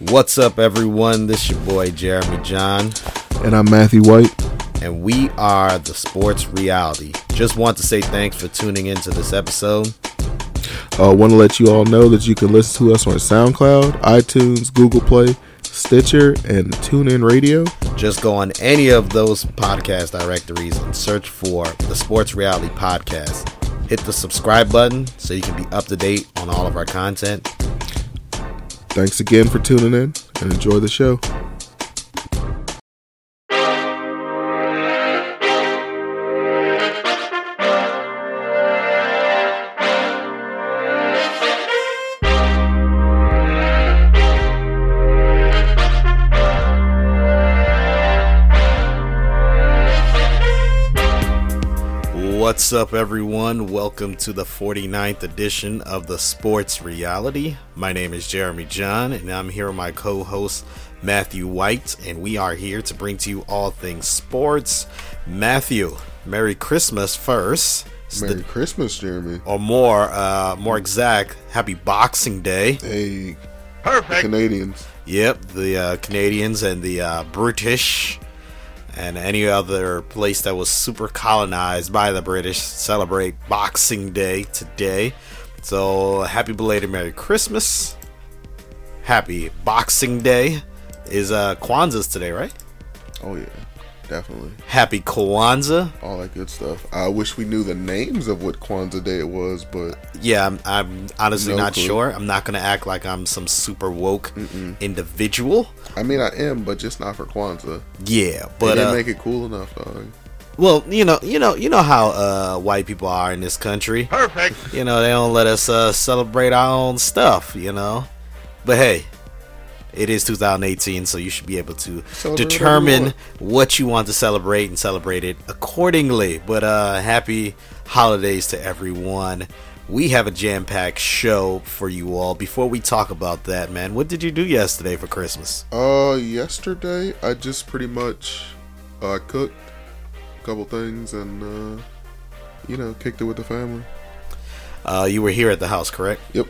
What's up, everyone? This is your boy, Jeremy John. And I'm Matthew White. And we are the Sports Reality. Just want to say thanks for tuning into this episode. Want to let you all know that you can listen to us on SoundCloud, iTunes, Google Play, Stitcher, and TuneIn Radio. Just go on any of those podcast directories and search for the Sports Reality Podcast. Hit the subscribe button so you can be up to date on all of our content. Thanks again for tuning in and enjoy the show. What's up, everyone? Welcome to the 49th edition of the Sports Reality. My name is Jeremy John, and I'm here with my co-host, Matthew White, and we are here to bring to you all things sports. Matthew, Merry Christmas first. Merry Christmas, Jeremy. Or more exact, Happy Boxing Day. Hey, perfect. Canadians. Yep, the Canadians and the British. And any other place that was super colonized by the British celebrate Boxing Day today. So happy belated Merry Christmas. Happy Boxing Day. Is Kwanzaa's today, right? Oh yeah, definitely. Happy Kwanzaa. All that good stuff. I wish we knew the names of what Kwanzaa Day it was, but... Yeah, I'm honestly not sure. I'm not going to act like I'm some super woke individual. I mean, I am, but just not for Kwanzaa. Yeah, but they didn't make it cool enough, dog. Well, you know how white people are in this country. Perfect. You know, they don't let us celebrate our own stuff. You know, but hey, it is 2018, so you should be able to determine what you want to celebrate and celebrate it accordingly. But happy holidays to everyone. We have a jam-packed show for you all. Before we talk about that, man, what did you do yesterday for Christmas? Yesterday, I just pretty much cooked a couple things and, kicked it with the family. You were here at the house, correct? Yep.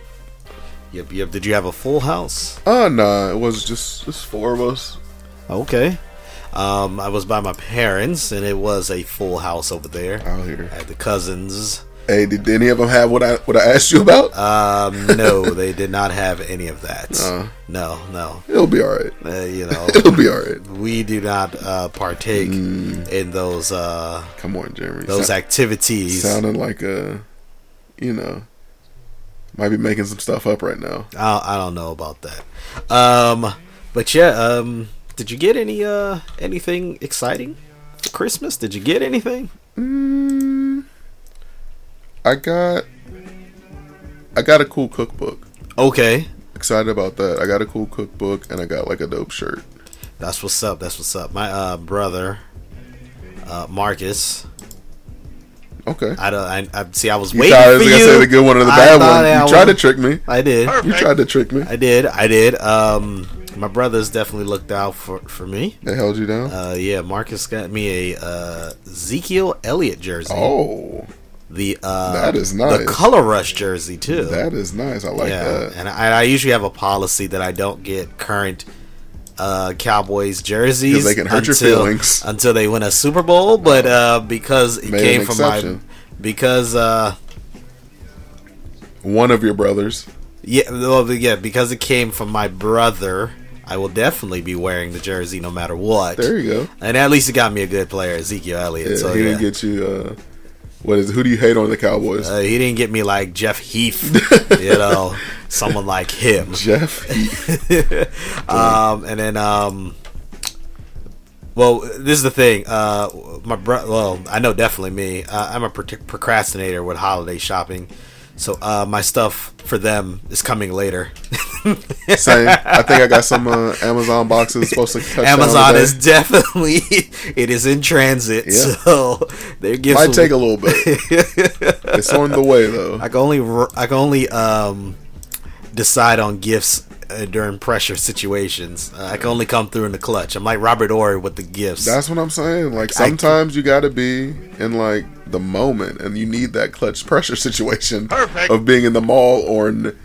Did you have a full house? No, it was just four of us. Okay. I was by my parents, and it was a full house over there. Out here. At the cousins'. Hey, did any of them have what I asked you about? No, they did not have any of that. No. It'll be all right. It'll be all right. We do not partake in those. Come on, Jeremy. Those activities. Sounding like might be making some stuff up right now. I don't know about that. But yeah. Did you get any anything exciting for Christmas? Did you get anything? I got a cool cookbook. Okay. Excited about that. I got a cool cookbook and I got like a dope shirt. That's what's up. My brother, Marcus. Okay. I was waiting for you. I said the good one or the bad one. You tried to trick me. I did. Perfect. You tried to trick me. I did. My brother's definitely looked out for me. They held you down? Yeah. Marcus got me a Ezekiel Elliott jersey. Oh. That is nice. The Color Rush jersey too. That is nice. I like that. And I usually have a policy that I don't get current Cowboys jerseys because they can hurt your feelings until they win a Super Bowl. But because it made came from my one of your brothers. Yeah, because it came from my brother. I will definitely be wearing the jersey no matter what. There you go. And at least it got me a good player, Ezekiel Elliott. Yeah, so he didn't get you. Who do you hate on the Cowboys? He didn't get me like Jeff Heath, someone like him. Jeff Heath. And then, this is the thing. My brother. Well, I know definitely me. I'm a procrastinator with holiday shopping, so my stuff for them is coming later. Same. I think I got some Amazon boxes supposed to touch Amazon is definitely it is in transit, so they might take a little bit. It's on the way though. I can only decide on gifts during pressure situations. I can only come through in the clutch. I'm like Robert Ory with the gifts. That's what I'm saying. Like sometimes you got to be in like the moment, and you need that clutch pressure situation. Perfect. Of being in the mall or in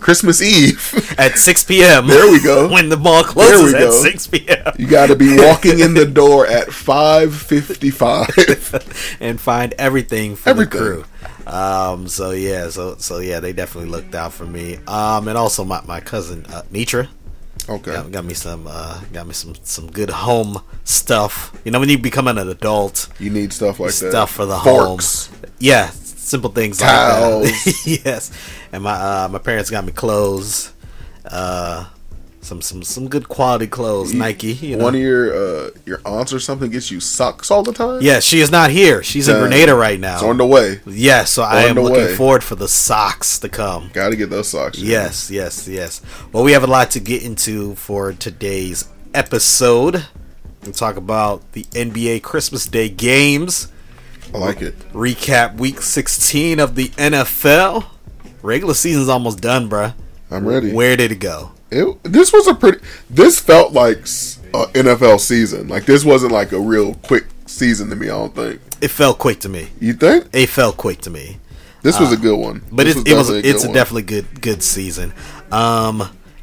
Christmas Eve at 6 p.m. There we go. When the mall closes at 6 p.m. You got to be walking in the door at 5:55 and find everything for the crew. So yeah, they definitely looked out for me. And also my cousin Mitra. Okay. Got me some good home stuff. You know, when you become an adult, you need stuff like that. Stuff for the Forks. Home. Yeah. Simple things Cows. Like that. Yes. And my parents got me clothes. Some good quality clothes, Nike. You know. One of your aunts or something gets you socks all the time? Yeah, she is not here. She's in Grenada right now. It's on the way. Yeah, so I am looking forward for the socks to come. Got to get those socks. Yes. Well, we have a lot to get into for today's episode. We'll talk about the NBA Christmas Day games. I like it. Recap Week 16 of the NFL. Regular season's almost done, bruh. I'm ready. Where did it go? This felt like an NFL season. Like, this wasn't like a real quick season to me, I don't think. It felt quick to me. You think? It felt quick to me. This was a good one. But it's definitely good season. And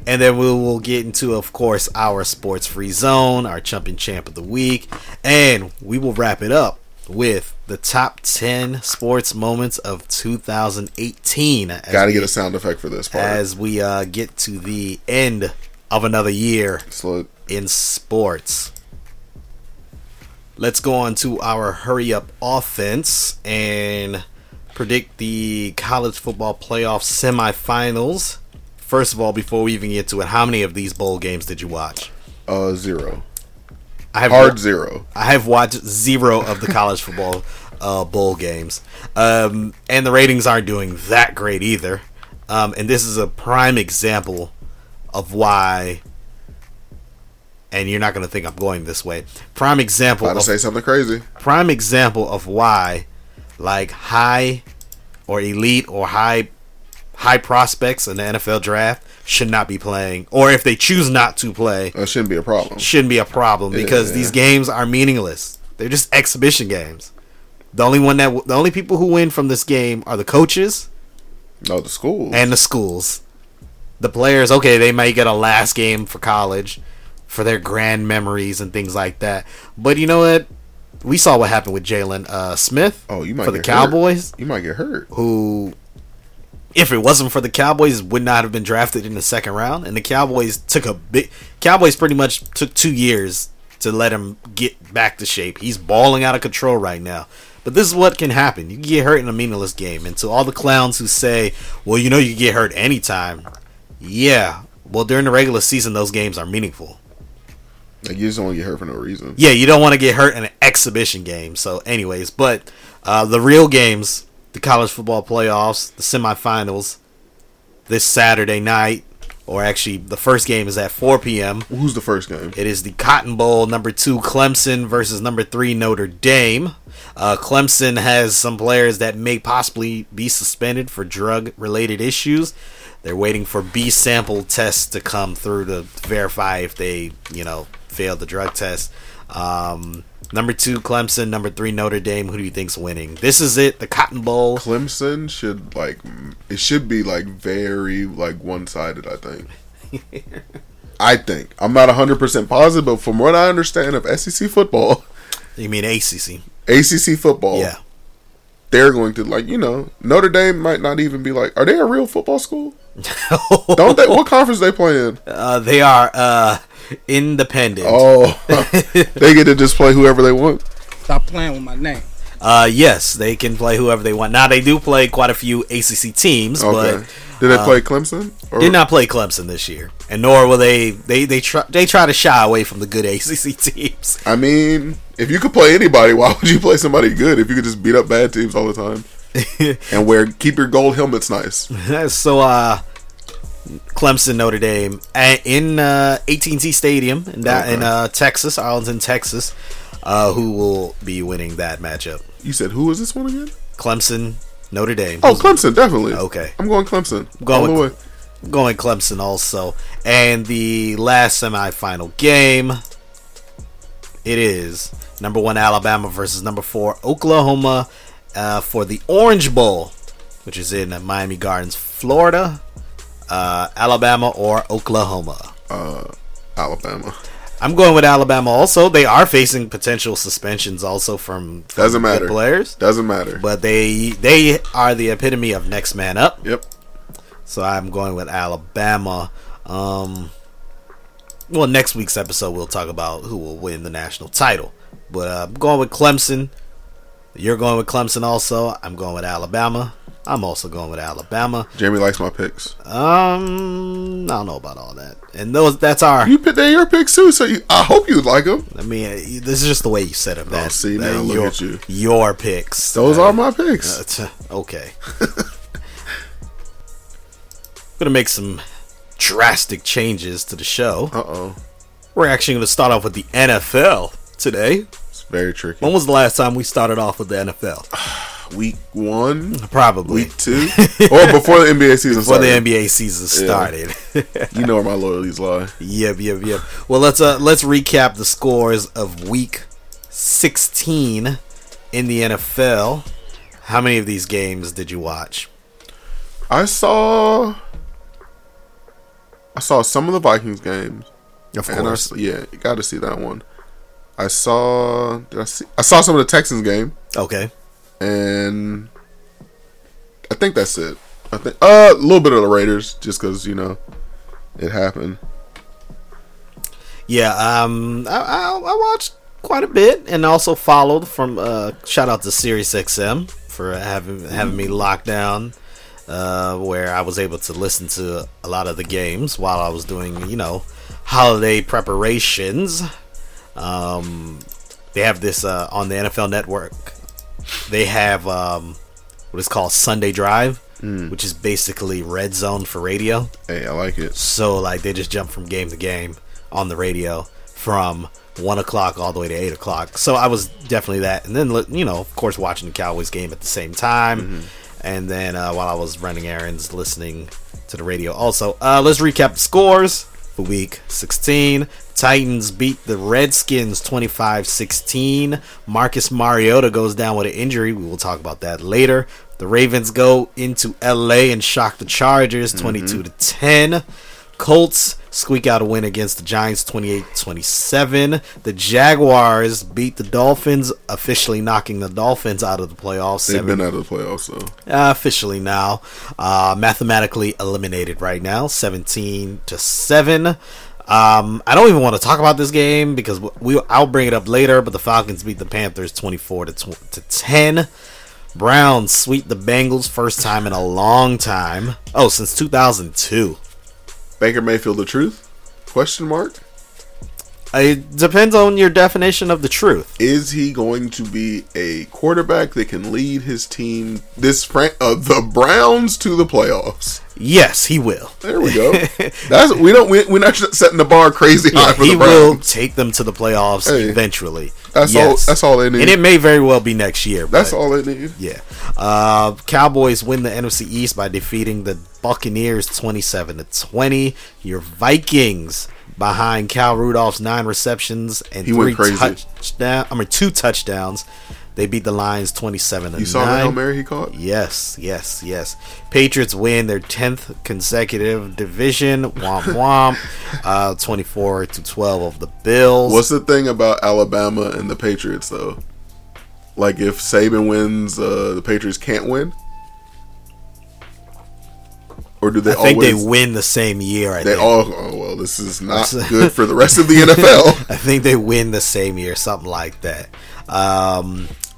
then we will get into, of course, our Sports Free Zone, our Champ of the Week. And we will wrap it up with the top 10 sports moments of 2018. Gotta get a sound effect for this part. As we get to the end of another year in sports. Let's go on to our hurry up offense and predict the college football playoff semifinals. First of all, before we even get to it, how many of these bowl games did you watch? Zero. Zero. I have watched zero of the college football bowl games. And the ratings aren't doing that great either. And this is a prime example of why, and you're not going to think I'm going this way, prime example of why, like, high or elite or high prospects in the NFL draft should not be playing, or if they choose not to play, that shouldn't be a problem. Because these games are meaningless. They're just exhibition games. The only people who win from this game are the coaches, the schools, and the schools. The players, okay, they might get a last game for college for their grand memories and things like that. But you know what? We saw what happened with Jalen Smith. Oh, you might for the Cowboys. Hurt. You might get hurt. Who? If it wasn't for the Cowboys, would not have been drafted in the second round. And the Cowboys pretty much took 2 years to let him get back to shape. He's balling out of control right now. But this is what can happen. You can get hurt in a meaningless game. And to all the clowns who say, well, you know you can get hurt anytime. Yeah. Well, during the regular season, those games are meaningful. Like, you just don't want to get hurt for no reason. Yeah, you don't want to get hurt in an exhibition game. So, anyways, but the real games... The college football playoffs, the semifinals, this Saturday night, or actually the first game is at 4 p.m. Who's the first game? It is the Cotton Bowl, number 2 Clemson versus number 3 Notre Dame. Clemson has some players that may possibly be suspended for drug-related issues. They're waiting for B-sample tests to come through to verify if they, failed the drug test. Number 2, Clemson. Number 3, Notre Dame. Who do you think's winning? This is it, the Cotton Bowl. Clemson should, very one-sided, I think. I'm not 100% positive, but from what I understand of SEC football. You mean ACC? ACC football. Yeah. They're going to, Notre Dame might not even be are they a real football school? Don't they? What conference are they playing? They are, independent. Oh, they get to just play whoever they want. Stop playing with my name. Yes, they can play whoever they want. Now they do play quite a few ACC teams. Okay. But did they play Clemson? Or? Did not play Clemson this year, and nor will they. They try to shy away from the good ACC teams. I mean, if you could play anybody, why would you play somebody good if you could just beat up bad teams all the time? And keep your gold helmets nice. So, Clemson, Notre Dame in AT&T Stadium in Texas, Arlington, Texas. Who will be winning that matchup? You said who is this one again? Clemson, Notre Dame. Oh, Clemson, definitely. Okay, I'm going Clemson. Going Clemson also. And the last semifinal game, it is number 1 Alabama versus number 4 Oklahoma for the Orange Bowl, which is in Miami Gardens, Florida. Alabama or Oklahoma? Alabama. I'm going with Alabama also. They are facing potential suspensions also from Doesn't matter. Good players. Doesn't matter. But they are the epitome of next man up. Yep. So I'm going with Alabama. Well, next week's episode we'll talk about who will win the national title. But I'm going with Clemson. You're going with Clemson also. I'm going with Alabama. I'm also going with Alabama. Jamie likes my picks. I don't know about all that. And that's our... They're your picks too, so I hope you like them. I mean, this is just the way you said them. That, oh, see, now look at you. Your picks. Those are my picks. Okay. I'm going to make some drastic changes to the show. Uh-oh. We're actually going to start off with the NFL today. It's very tricky. When was the last time we started off with the NFL? Week 1, probably week 2, or before the NBA season started. You know where my loyalties lie. Yep. Well, let's recap the scores of week 16 in the NFL. How many of these games did you watch? I saw some of the Vikings games. Of course. You got to see that one. I saw some of the Texans game. Okay. And I think that's it. I think a little bit of the Raiders, just because it happened. Yeah, I watched quite a bit, and also followed from. Shout out to SiriusXM for having me locked down, where I was able to listen to a lot of the games while I was doing holiday preparations. They have this on the NFL Network. They have what is called Sunday Drive, which is basically Red Zone for radio. Hey, I like it. So, they just jump from game to game on the radio from 1 o'clock all the way to 8 o'clock. So, I was definitely that. And then, of course, watching the Cowboys game at the same time. Mm-hmm. And then while I was running errands, listening to the radio also. Let's recap the scores for Week 16. Titans beat the Redskins 25-16. Marcus Mariota goes down with an injury. We will talk about that later. The Ravens go into LA and shock the Chargers 22-10. Colts squeak out a win against the Giants 28-27. The Jaguars beat the Dolphins, officially knocking the Dolphins out of the playoffs. They've been out of the playoffs, though. Officially now. Mathematically eliminated right now, 17-7. I don't even want to talk about this game because I'll bring it up later, but the Falcons beat the Panthers 24-10. Browns sweep the Bengals first time in a long time. Oh, since 2002. Baker Mayfield the truth? Question mark? It depends on your definition of the truth. Is he going to be a quarterback that can lead his team, the Browns, to the playoffs? Yes, he will. There we go. We're not setting the bar crazy high for the Browns. He will take them to the playoffs eventually. That's all they need. And it may very well be next year. That's all they need. Yeah. Cowboys win the NFC East by defeating the Buccaneers 27-20. Your Vikings behind Cal Rudolph's 9 receptions and 2 touchdowns. They beat the Lions 27-9. You saw the Hail Mary he caught? Yes. Patriots win their 10th consecutive division. Womp womp. 24-12 of the Bills. What's the thing about Alabama and the Patriots, though? If Saban wins, the Patriots can't win? Or do they think they win the same year. This is not good for the rest of the NFL. I think they win the same year, something like that.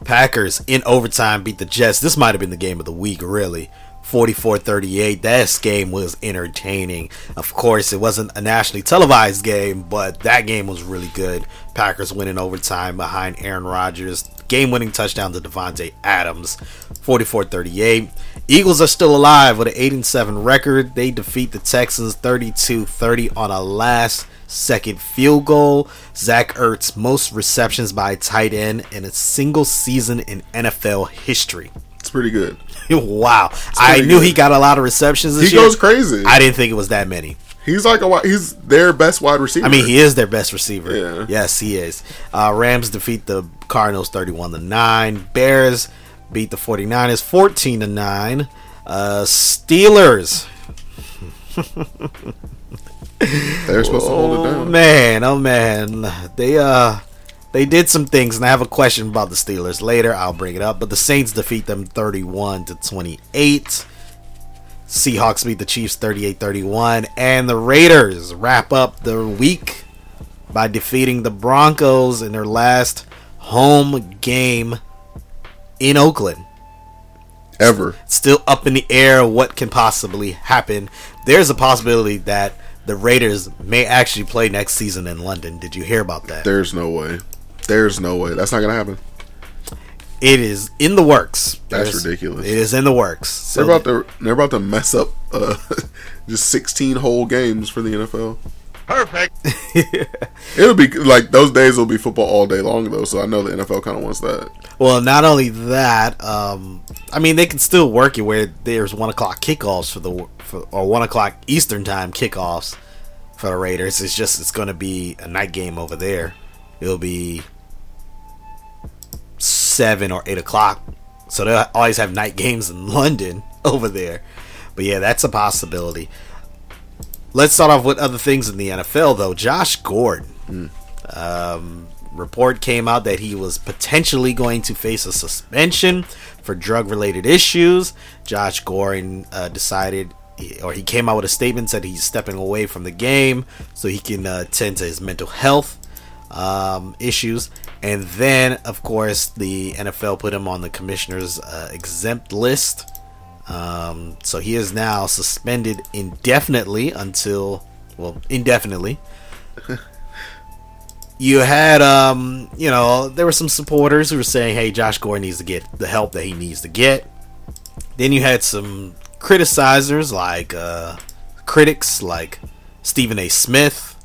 Packers in overtime beat the Jets. This might have been the game of the week, really. 44-38. That game was entertaining. Of course, it wasn't a nationally televised game, but that game was really good. Packers win in overtime behind Aaron Rodgers. Game-winning touchdown to Devontae Adams, 44-38. Eagles are still alive with an 8-7 record. They defeat the Texans 32-30 on a last-second field goal. Zach Ertz, most receptions by a tight end in a single season in NFL history. It's pretty good. Wow. I knew he got a lot of receptions this year. He goes crazy. I didn't think it was that many. He's their best wide receiver. I mean, he is their best receiver. Yeah. Yes, he is. Rams defeat the Cardinals 31-9. Bears beat the 49ers 14-9. Steelers They're supposed to hold it down. Oh man. They did some things, and I have a question about the Steelers later. I'll bring it up. But the Saints defeat them 31-28. Seahawks beat the Chiefs 38-31. And the Raiders wrap up their week by defeating the Broncos in their last home game in Oakland. Ever. Still up in the air. What can possibly happen? There's a possibility that the Raiders may actually play next season in London. Did you hear about that? There's no way. There's no way. That's not going to happen. It is in the works. That's ridiculous. It is in the works. So they're about to mess up just 16 whole games for the NFL. Perfect. It'll be like those days will be football all day long though, so I know the NFL kind of wants that. Well, not only that, I mean they can still work it where there's 1 o'clock kickoffs or 1 o'clock Eastern time kickoffs for the Raiders. It's just it's going to be a night game over there. It'll be 7 or 8 o'clock, so they'll always have night games in London over there. But yeah, that's a possibility. Let's start off with other things in the NFL though. Josh Gordon, report came out that he was potentially going to face a suspension for drug related issues. Josh Gordon he came out with a statement that he's stepping away from the game so he can tend to his mental health issues. And then of course the NFL put him on the commissioner's exempt list, so he is now suspended indefinitely. You had there were some supporters who were saying, hey, Josh Gordon needs to get the help that he needs to get. Then you had some critics like Stephen A. Smith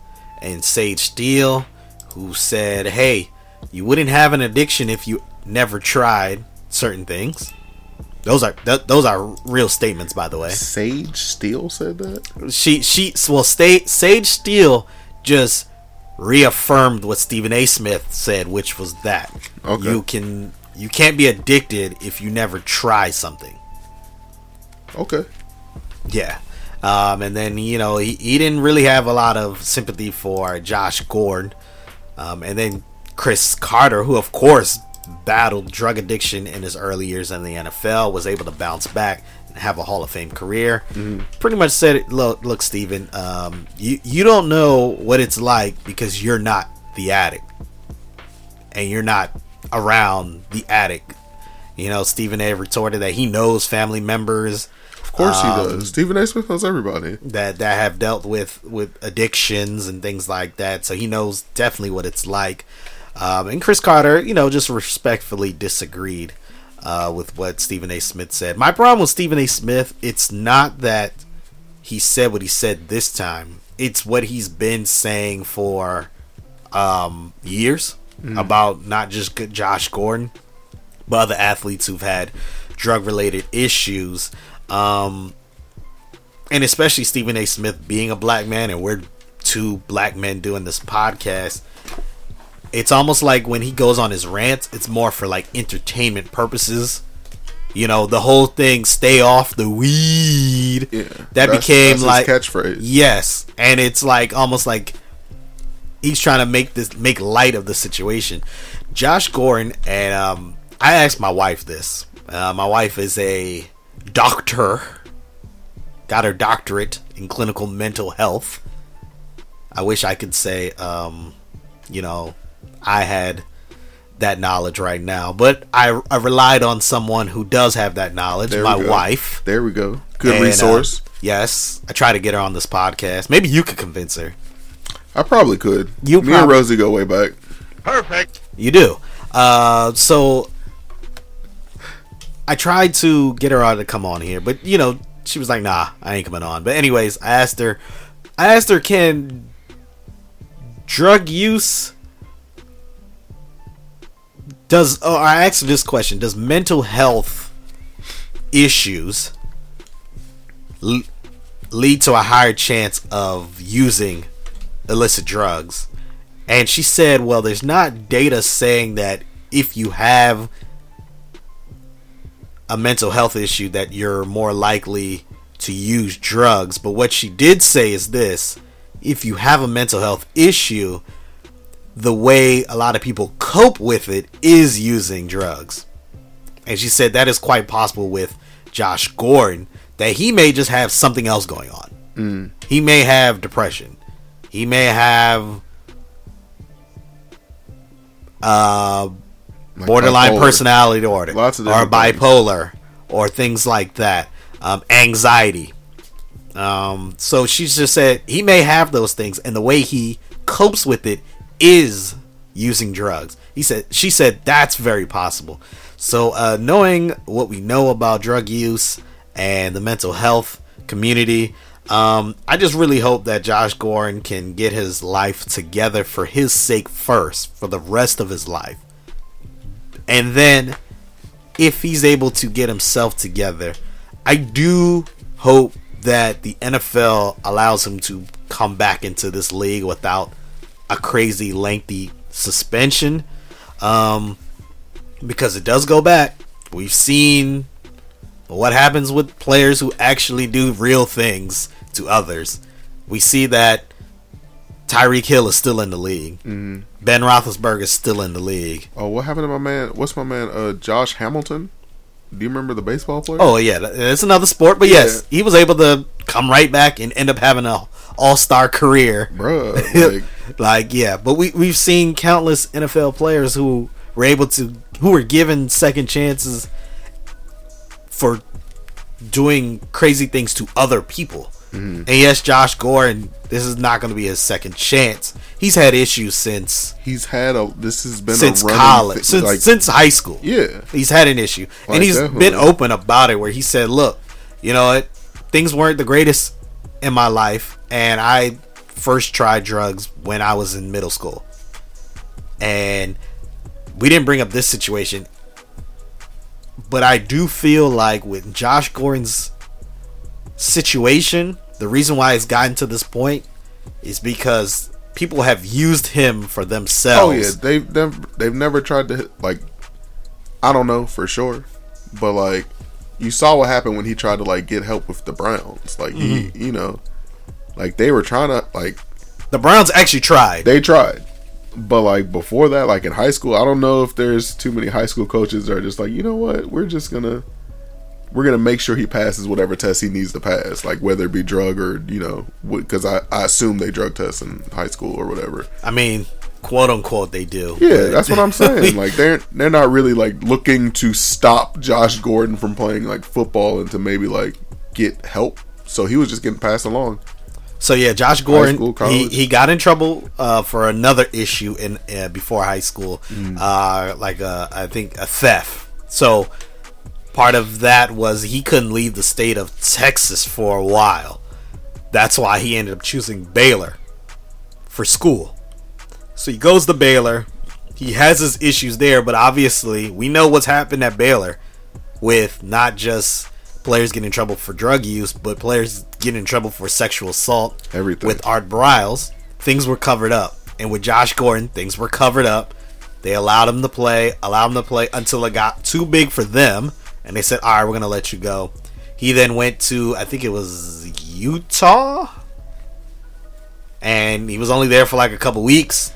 and Sage Steele, who said, hey, you wouldn't have an addiction if you never tried certain things. Those are real statements, by the way. Sage Steele said that? Sage Steele just reaffirmed what Stephen A. Smith said, which was that you can't be addicted if you never try something. Okay. Yeah. And then he didn't really have a lot of sympathy for Josh Gordon. And then Chris Carter, who of course battled drug addiction in his early years in the NFL, was able to bounce back and have a Hall of Fame career. Mm-hmm. Pretty much said, look Steven, you don't know what it's like because you're not the addict and you're not around the addict. Stephen A. retorted that he knows family members. Of course he does. Stephen A. Smith knows everybody that have dealt with addictions and things like that. So he knows definitely what it's like. And Chris Carter, just respectfully disagreed with what Stephen A. Smith said. My problem with Stephen A. Smith, it's not that he said what he said this time. It's what he's been saying for years about not just good Josh Gordon, but other athletes who've had drug-related issues. And especially Stephen A. Smith being a black man, and we're two black men doing this podcast. It's almost like when he goes on his rants, it's more for like entertainment purposes. The whole thing, stay off the weed. Yeah, that became like his catchphrase. Yes. And it's like almost like he's trying to make light of the situation. Josh Gordon, and I asked my wife this. My wife is a doctor, got her doctorate in clinical mental health. I wish I could say I had that knowledge right now, but I relied on someone who does have that knowledge. My wife. There we go. Good resource. Yes, I try to get her on this podcast. Maybe you could convince her. I probably could. Me and Rosie go way back. Perfect. You do. So I tried to get her out to come on here, but she was like, nah, I ain't coming on. But anyways, I asked her, can drug use I asked her this question: does mental health issues lead to a higher chance of using illicit drugs? And she said, well, there's not data saying that if you have a mental health issue that you're more likely to use drugs. But what she did say is this: if you have a mental health issue, the way a lot of people cope with it is using drugs. And she said that is quite possible with Josh Gordon, that he may just have something else going on. He may have depression. He may have borderline bipolar personality disorder, or bipolar, or things like that. Anxiety. So she just said he may have those things, and the way he copes with it is using drugs. She said that's very possible. So knowing what we know about drug use and the mental health community, I just really hope that Josh Gordon can get his life together for his sake first, for the rest of his life. And then if he's able to get himself together, I do hope that the NFL allows him to come back into this league without a crazy lengthy suspension, because it does go back. We've seen what happens with players who actually do real things to others. We see that Tyreek Hill is still in the league. Mm-hmm. Ben Roethlisberger is still in the league. Oh, what happened to my man? What's my man? Josh Hamilton? Do you remember the baseball player? Oh yeah, it's another sport, but yes, he was able to come right back and end up having a all-star career, bruh, like, but we've seen countless NFL players who were able to, who were given second chances for doing crazy things to other people. And yes, Josh Gordon, this is not going to be his second chance. He's had issues since since high school. Yeah, he's had an issue, like, and he's been open about it, where he said, look, you know what, things weren't the greatest in my life, and I first tried drugs when I was in middle school, and we didn't bring up this situation, but I do feel like with Josh Gordon's situation, the reason why it's gotten to this point is because people have used him for themselves. Oh yeah, they've never tried to, like, I don't know for sure, but like, you saw what happened when he tried to, like, get help with the Browns. Like, he, you know, like, they were trying to, like, the Browns actually tried. They tried. But, like, before that, like, in high school, I don't know if there's too many high school coaches that are just like, you know what, we're going to make sure he passes whatever test he needs to pass. Like, whether it be drug or, you know, because I assume they drug test in high school or whatever. I mean, quote unquote, they do. Yeah, that's what I'm saying. Like, they're not really, like, looking to stop Josh Gordon from playing, like, football and to maybe, like, get help. So he was just getting passed along. So yeah, Josh Gordon, he got in trouble for another issue in before high school, I think a theft. So part of that was he couldn't leave the state of Texas for a while. That's why he ended up choosing Baylor for school. So he goes to Baylor. He has his issues there, but obviously we know what's happened at Baylor with not just players getting in trouble for drug use, but players getting in trouble for sexual assault. Everything. With Art Briles, things were covered up. And with Josh Gordon, things were covered up. They allowed him to play until it got too big for them. And they said, all right, we're going to let you go. He then went to, I think it was Utah. And he was only there for like a couple weeks.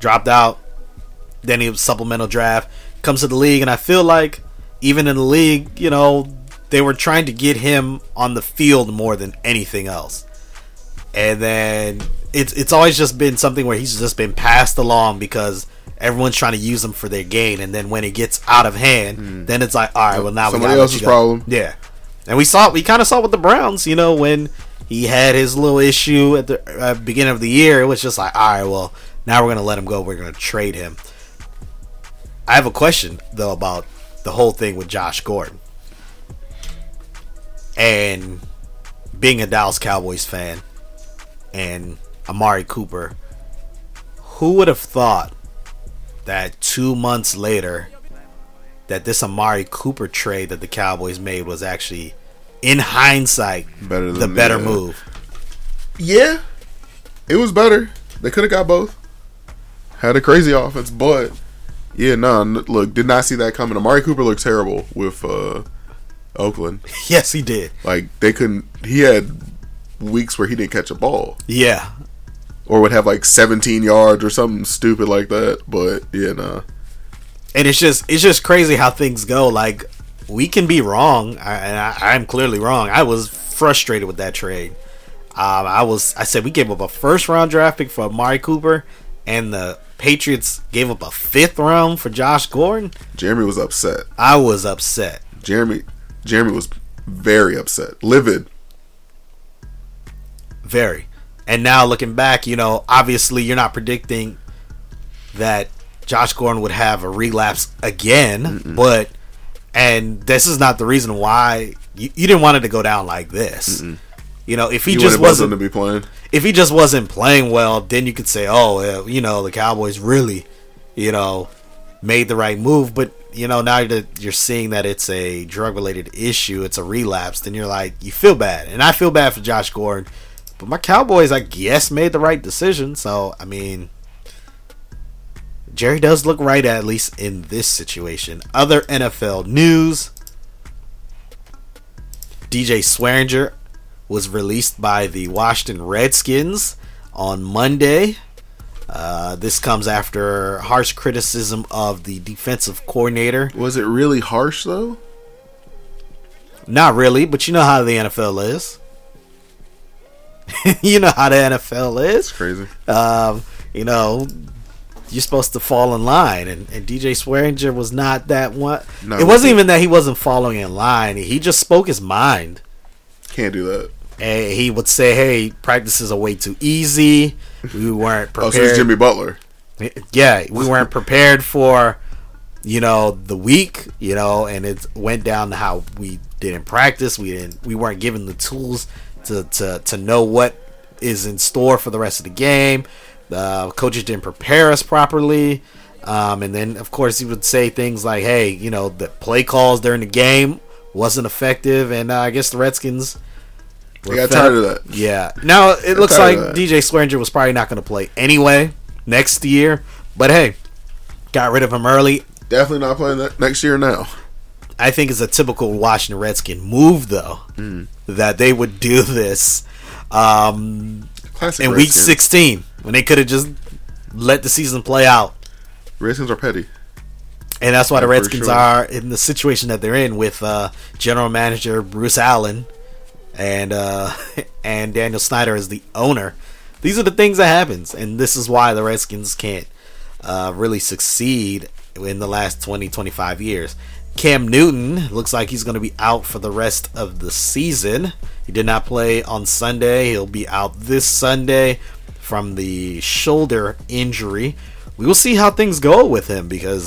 Dropped out. Then he was supplemental draft. Comes to the league. And I feel like even in the league, you know, they were trying to get him on the field more than anything else. And then it's always just been something where he's just been passed along because everyone's trying to use him for their gain. And then when it gets out of hand, then it's like, all right, well, now somebody else's problem. Yeah. And we kind of saw with the Browns, you know, when he had his little issue at the beginning of the year, it was just like, all right, well, now we're going to let him go. We're going to trade him. I have a question, though, about the whole thing with Josh Gordon. And being a Dallas Cowboys fan and Amari Cooper, who would have thought that 2 months later that this Amari Cooper trade that the Cowboys made was actually, in hindsight, the better move? Yeah, it was better. They could have got both. Had a crazy offense, but yeah, look, did not see that coming. Amari Cooper looked terrible with Oakland. Yes, he did. Like, they couldn't... He had weeks where he didn't catch a ball. Yeah. Or would have, like, 17 yards or something stupid like that. But, yeah, nah. And it's just crazy how things go. Like, we can be wrong. I'm clearly wrong. I was frustrated with that trade. I said we gave up a first-round draft pick for Amari Cooper, and the Patriots gave up a fifth round for Josh Gordon. Jeremy was upset. I was upset. Jeremy was very upset. Livid. Very. And now looking back, you know, obviously you're not predicting that Josh Gordon would have a relapse again. Mm-mm. But, and this is not the reason why you didn't want it to go down like this. Mm-mm. You know, if he just wasn't playing well, then you could say, oh, you know, the Cowboys really, you know, made the right move. But, you know, now that you're seeing that it's a drug-related issue, it's a relapse, then you're like, you feel bad. And I feel bad for Josh Gordon. But my Cowboys, I guess, made the right decision. So, I mean, Jerry does look right, at least in this situation. Other NFL news. DJ Swearinger was released by the Washington Redskins on Monday. This comes after harsh criticism of the defensive coordinator. Was it really harsh, though? Not really, but you know how the NFL is. You know how the NFL is. It's crazy. You know, you're supposed to fall in line, and DJ Swearinger was not that one. No, it wasn't even that he wasn't following in line. He just spoke his mind. Can't do that. And he would say, hey, practices are way too easy. We weren't prepared. Oh, so it's Jimmy Butler. Yeah, we weren't prepared for, you know, the week, you know, and it went down to how we didn't practice. We weren't given the tools to know what is in store for the rest of the game. The coaches didn't prepare us properly. And then, of course, he would say things like, hey, you know, the play calls during the game wasn't effective. And I guess the Redskins got tired of that. Yeah. Now, it looks like DJ Swearinger was probably not going to play anyway next year. But, hey, got rid of him early. Definitely not playing that next year now. I think it's a typical Washington Redskin move, though, that they would do this in Week 16 when they could have just let the season play out. Redskins are petty. And that's why the Redskins are in the situation that they're in with General Manager Bruce Allen and Daniel Snyder as the owner. These are the things that happens, and this is why the Redskins can't really succeed in the last 20, 25 years. Cam Newton looks like he's going to be out for the rest of the season. He did not play on Sunday. He'll be out this Sunday from the shoulder injury. We will see how things go with him because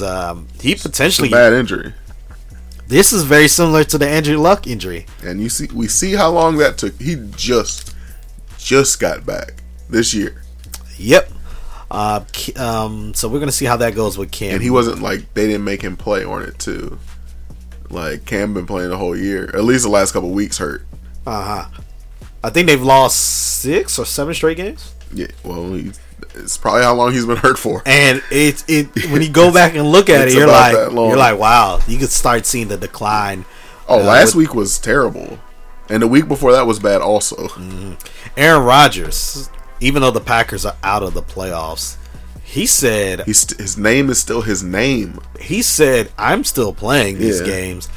he potentially... It's a bad injury. This is very similar to the Andrew Luck injury. And we see how long that took. He just got back this year. Yep. So we're going to see how that goes with Cam. And he wasn't like... They didn't make him play on it, too. Like, Cam been playing the whole year. At least the last couple weeks hurt. Uh-huh. I think they've lost 6 or 7 straight games. Yeah, well, it's probably how long he's been hurt for. And it when you go back and look at it, you're like, wow, you could start seeing the decline. Oh, last week was terrible. And the week before that was bad also. Mm-hmm. Aaron Rodgers, even though the Packers are out of the playoffs, he said... his name is still his name. He said, I'm still playing these games.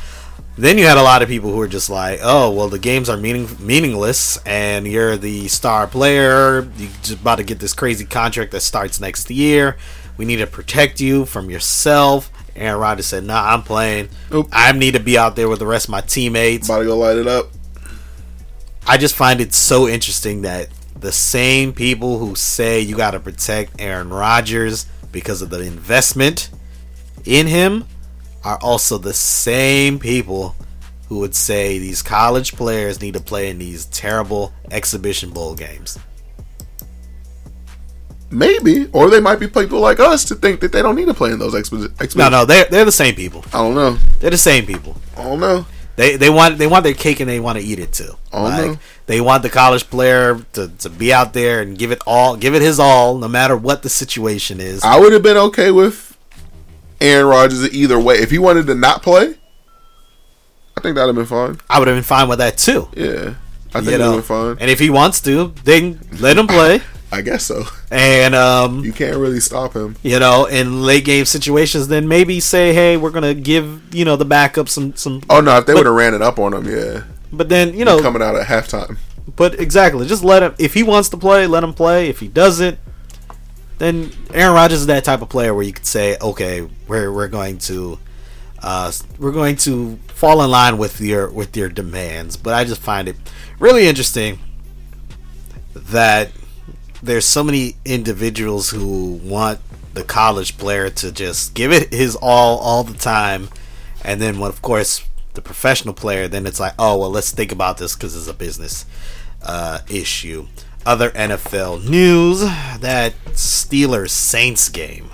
Then you had a lot of people who were just like, oh, well, the games are meaningless, and you're the star player. You're just about to get this crazy contract that starts next year. We need to protect you from yourself. Aaron Rodgers said, nah, I'm playing. Oop. I need to be out there with the rest of my teammates. About to go light it up. I just find it so interesting that the same people who say you got to protect Aaron Rodgers because of the investment in him are also the same people who would say these college players need to play in these terrible exhibition bowl games. Maybe. Or they might be people like us to think that they don't need to play in those exhibition. No, they're the same people. I don't know. They're the same people. I don't know. They want their cake and they want to eat it too. I don't know. They want the college player to be out there and give it his all, no matter what the situation is. I would have been okay with Aaron Rodgers either way. If he wanted to not play, I think that'd have been fine. I would have been fine with that too. Yeah, I think that'd have been fine. And if he wants to, then let him play. I guess so. And you can't really stop him. You know, in late game situations, then maybe say, hey, we're gonna give the backup some. Oh no, if they would have ran it up on him, yeah. But then you're coming out at halftime. But exactly, just let him. If he wants to play, let him play. If he doesn't, then Aaron Rodgers is that type of player where you could say, okay, we're going to fall in line with your demands. But I just find it really interesting that there's so many individuals who want the college player to just give it his all the time, and then when, of course, the professional player, then it's like, oh well, let's think about this because it's a business issue. Other NFL news: that Steelers Saints game.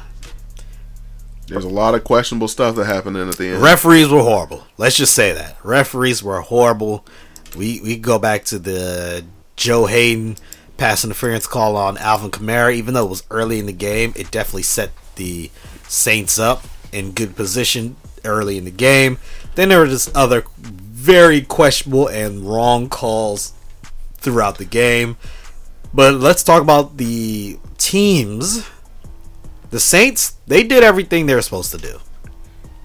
There's a lot of questionable stuff that happened at the end. Referees were horrible. Let's just say that referees were horrible. We go back to the Joe Hayden pass interference call on Alvin Kamara. Even though it was early in the game, it definitely set the Saints up in good position early in the game. Then there were just other very questionable and wrong calls throughout the game. But let's talk about the teams. The Saints, they did everything they were supposed to do.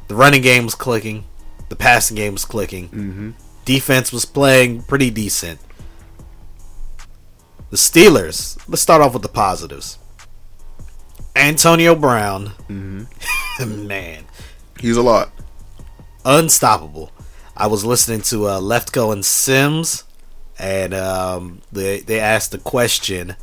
The running game was clicking, the passing game was clicking, defense was playing pretty decent. The Steelers, let's start off with the positives. Antonio Brown, man, he's a lot. Unstoppable. I was listening to Leftco and Sims, and they asked the question,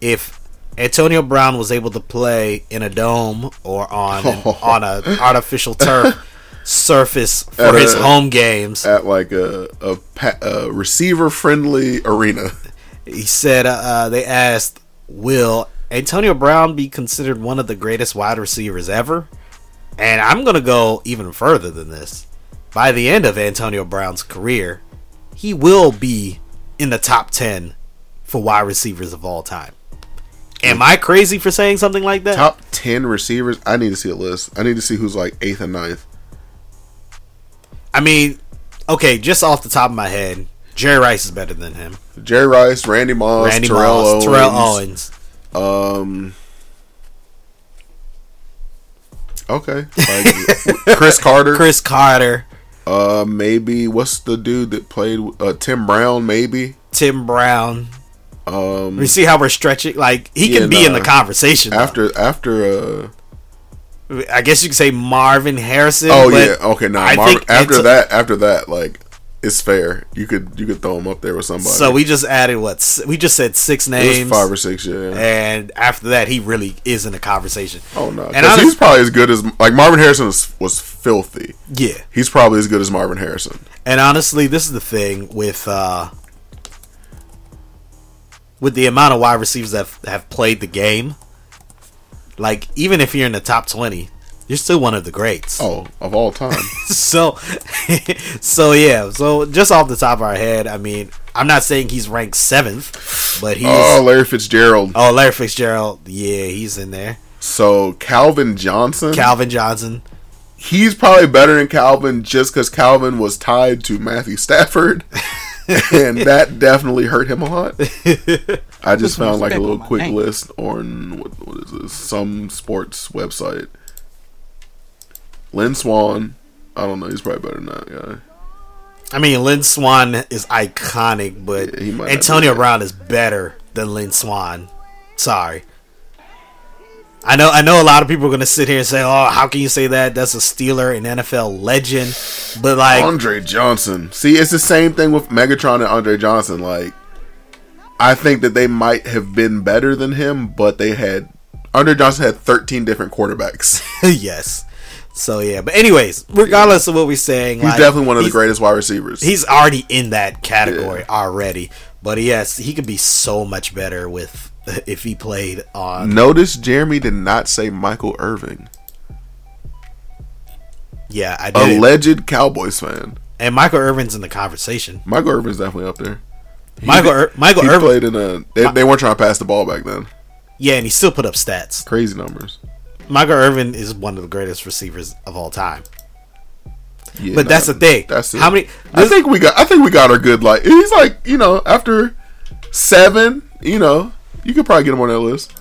if Antonio Brown was able to play in a dome or on an artificial turf surface for his home games at like a receiver friendly arena. He said, they asked, will Antonio Brown be considered one of the greatest wide receivers ever? And I'm going to go even further than this. By the end of Antonio Brown's career, he will be in the top 10 for wide receivers of all time. Am I crazy for saying something like that? Top 10 receivers? I need to see a list. I need to see who's like 8th and 9th. I mean, okay, just off the top of my head, Jerry Rice is better than him. Jerry Rice, Randy Moss, Terrell Owens. Okay. Chris Carter. Maybe. What's the dude that played? Tim Brown, maybe. Tim Brown. You see how we're stretching? Like, he can be in the conversation. After I guess you could say Marvin Harrison. Oh, yeah. Okay, no. After that, like, it's fair. You could throw him up there with somebody. So we just added we just said 6 names. It was 5 or 6, yeah. And after that, he really is in a conversation. Oh no, because he's probably as good as Marvin Harrison was filthy. Yeah, he's probably as good as Marvin Harrison. And honestly, this is the thing with the amount of wide receivers that have played the game. Like, even if you're in the top 20. You're still one of the greats. Oh, of all time. So yeah. So just off the top of our head, I mean, I'm not saying he's ranked 7th, but he's... Oh, Larry Fitzgerald. Oh, Larry Fitzgerald. Yeah, he's in there. So Calvin Johnson. He's probably better than Calvin just because Calvin was tied to Matthew Stafford, and that definitely hurt him a lot. I just found like a little quick list on what is this? Some sports website. Lynn Swann, I don't know. He's probably better than that guy. I mean, Lynn Swann is iconic, but yeah, Antonio Brown is better than Lynn Swann. Sorry, I know. A lot of people are gonna sit here and say, "Oh, how can you say that? That's a Steeler and NFL legend." But like Andre Johnson, see, it's the same thing with Megatron and Andre Johnson. Like, I think that they might have been better than him, but they had Andre Johnson had 13 different quarterbacks. Yes. So yeah, but anyways, regardless of what we're saying, he's definitely one of the greatest wide receivers. He's already in that category already. But yes, he could be so much better if he played on. Notice Jeremy did not say Michael Irvin. Yeah, I did. Alleged Cowboys fan. And Michael Irvin's in the conversation. Michael Irvin's definitely up there. Michael Irvin played in a. They weren't trying to pass the ball back then. Yeah, and he still put up stats. Crazy numbers. Michael Irvin is one of the greatest receivers of all time. Yeah, but that's the thing. That's it. How many? I think we got our good. Like he's like, you know, after 7, you know, you could probably get him on that list.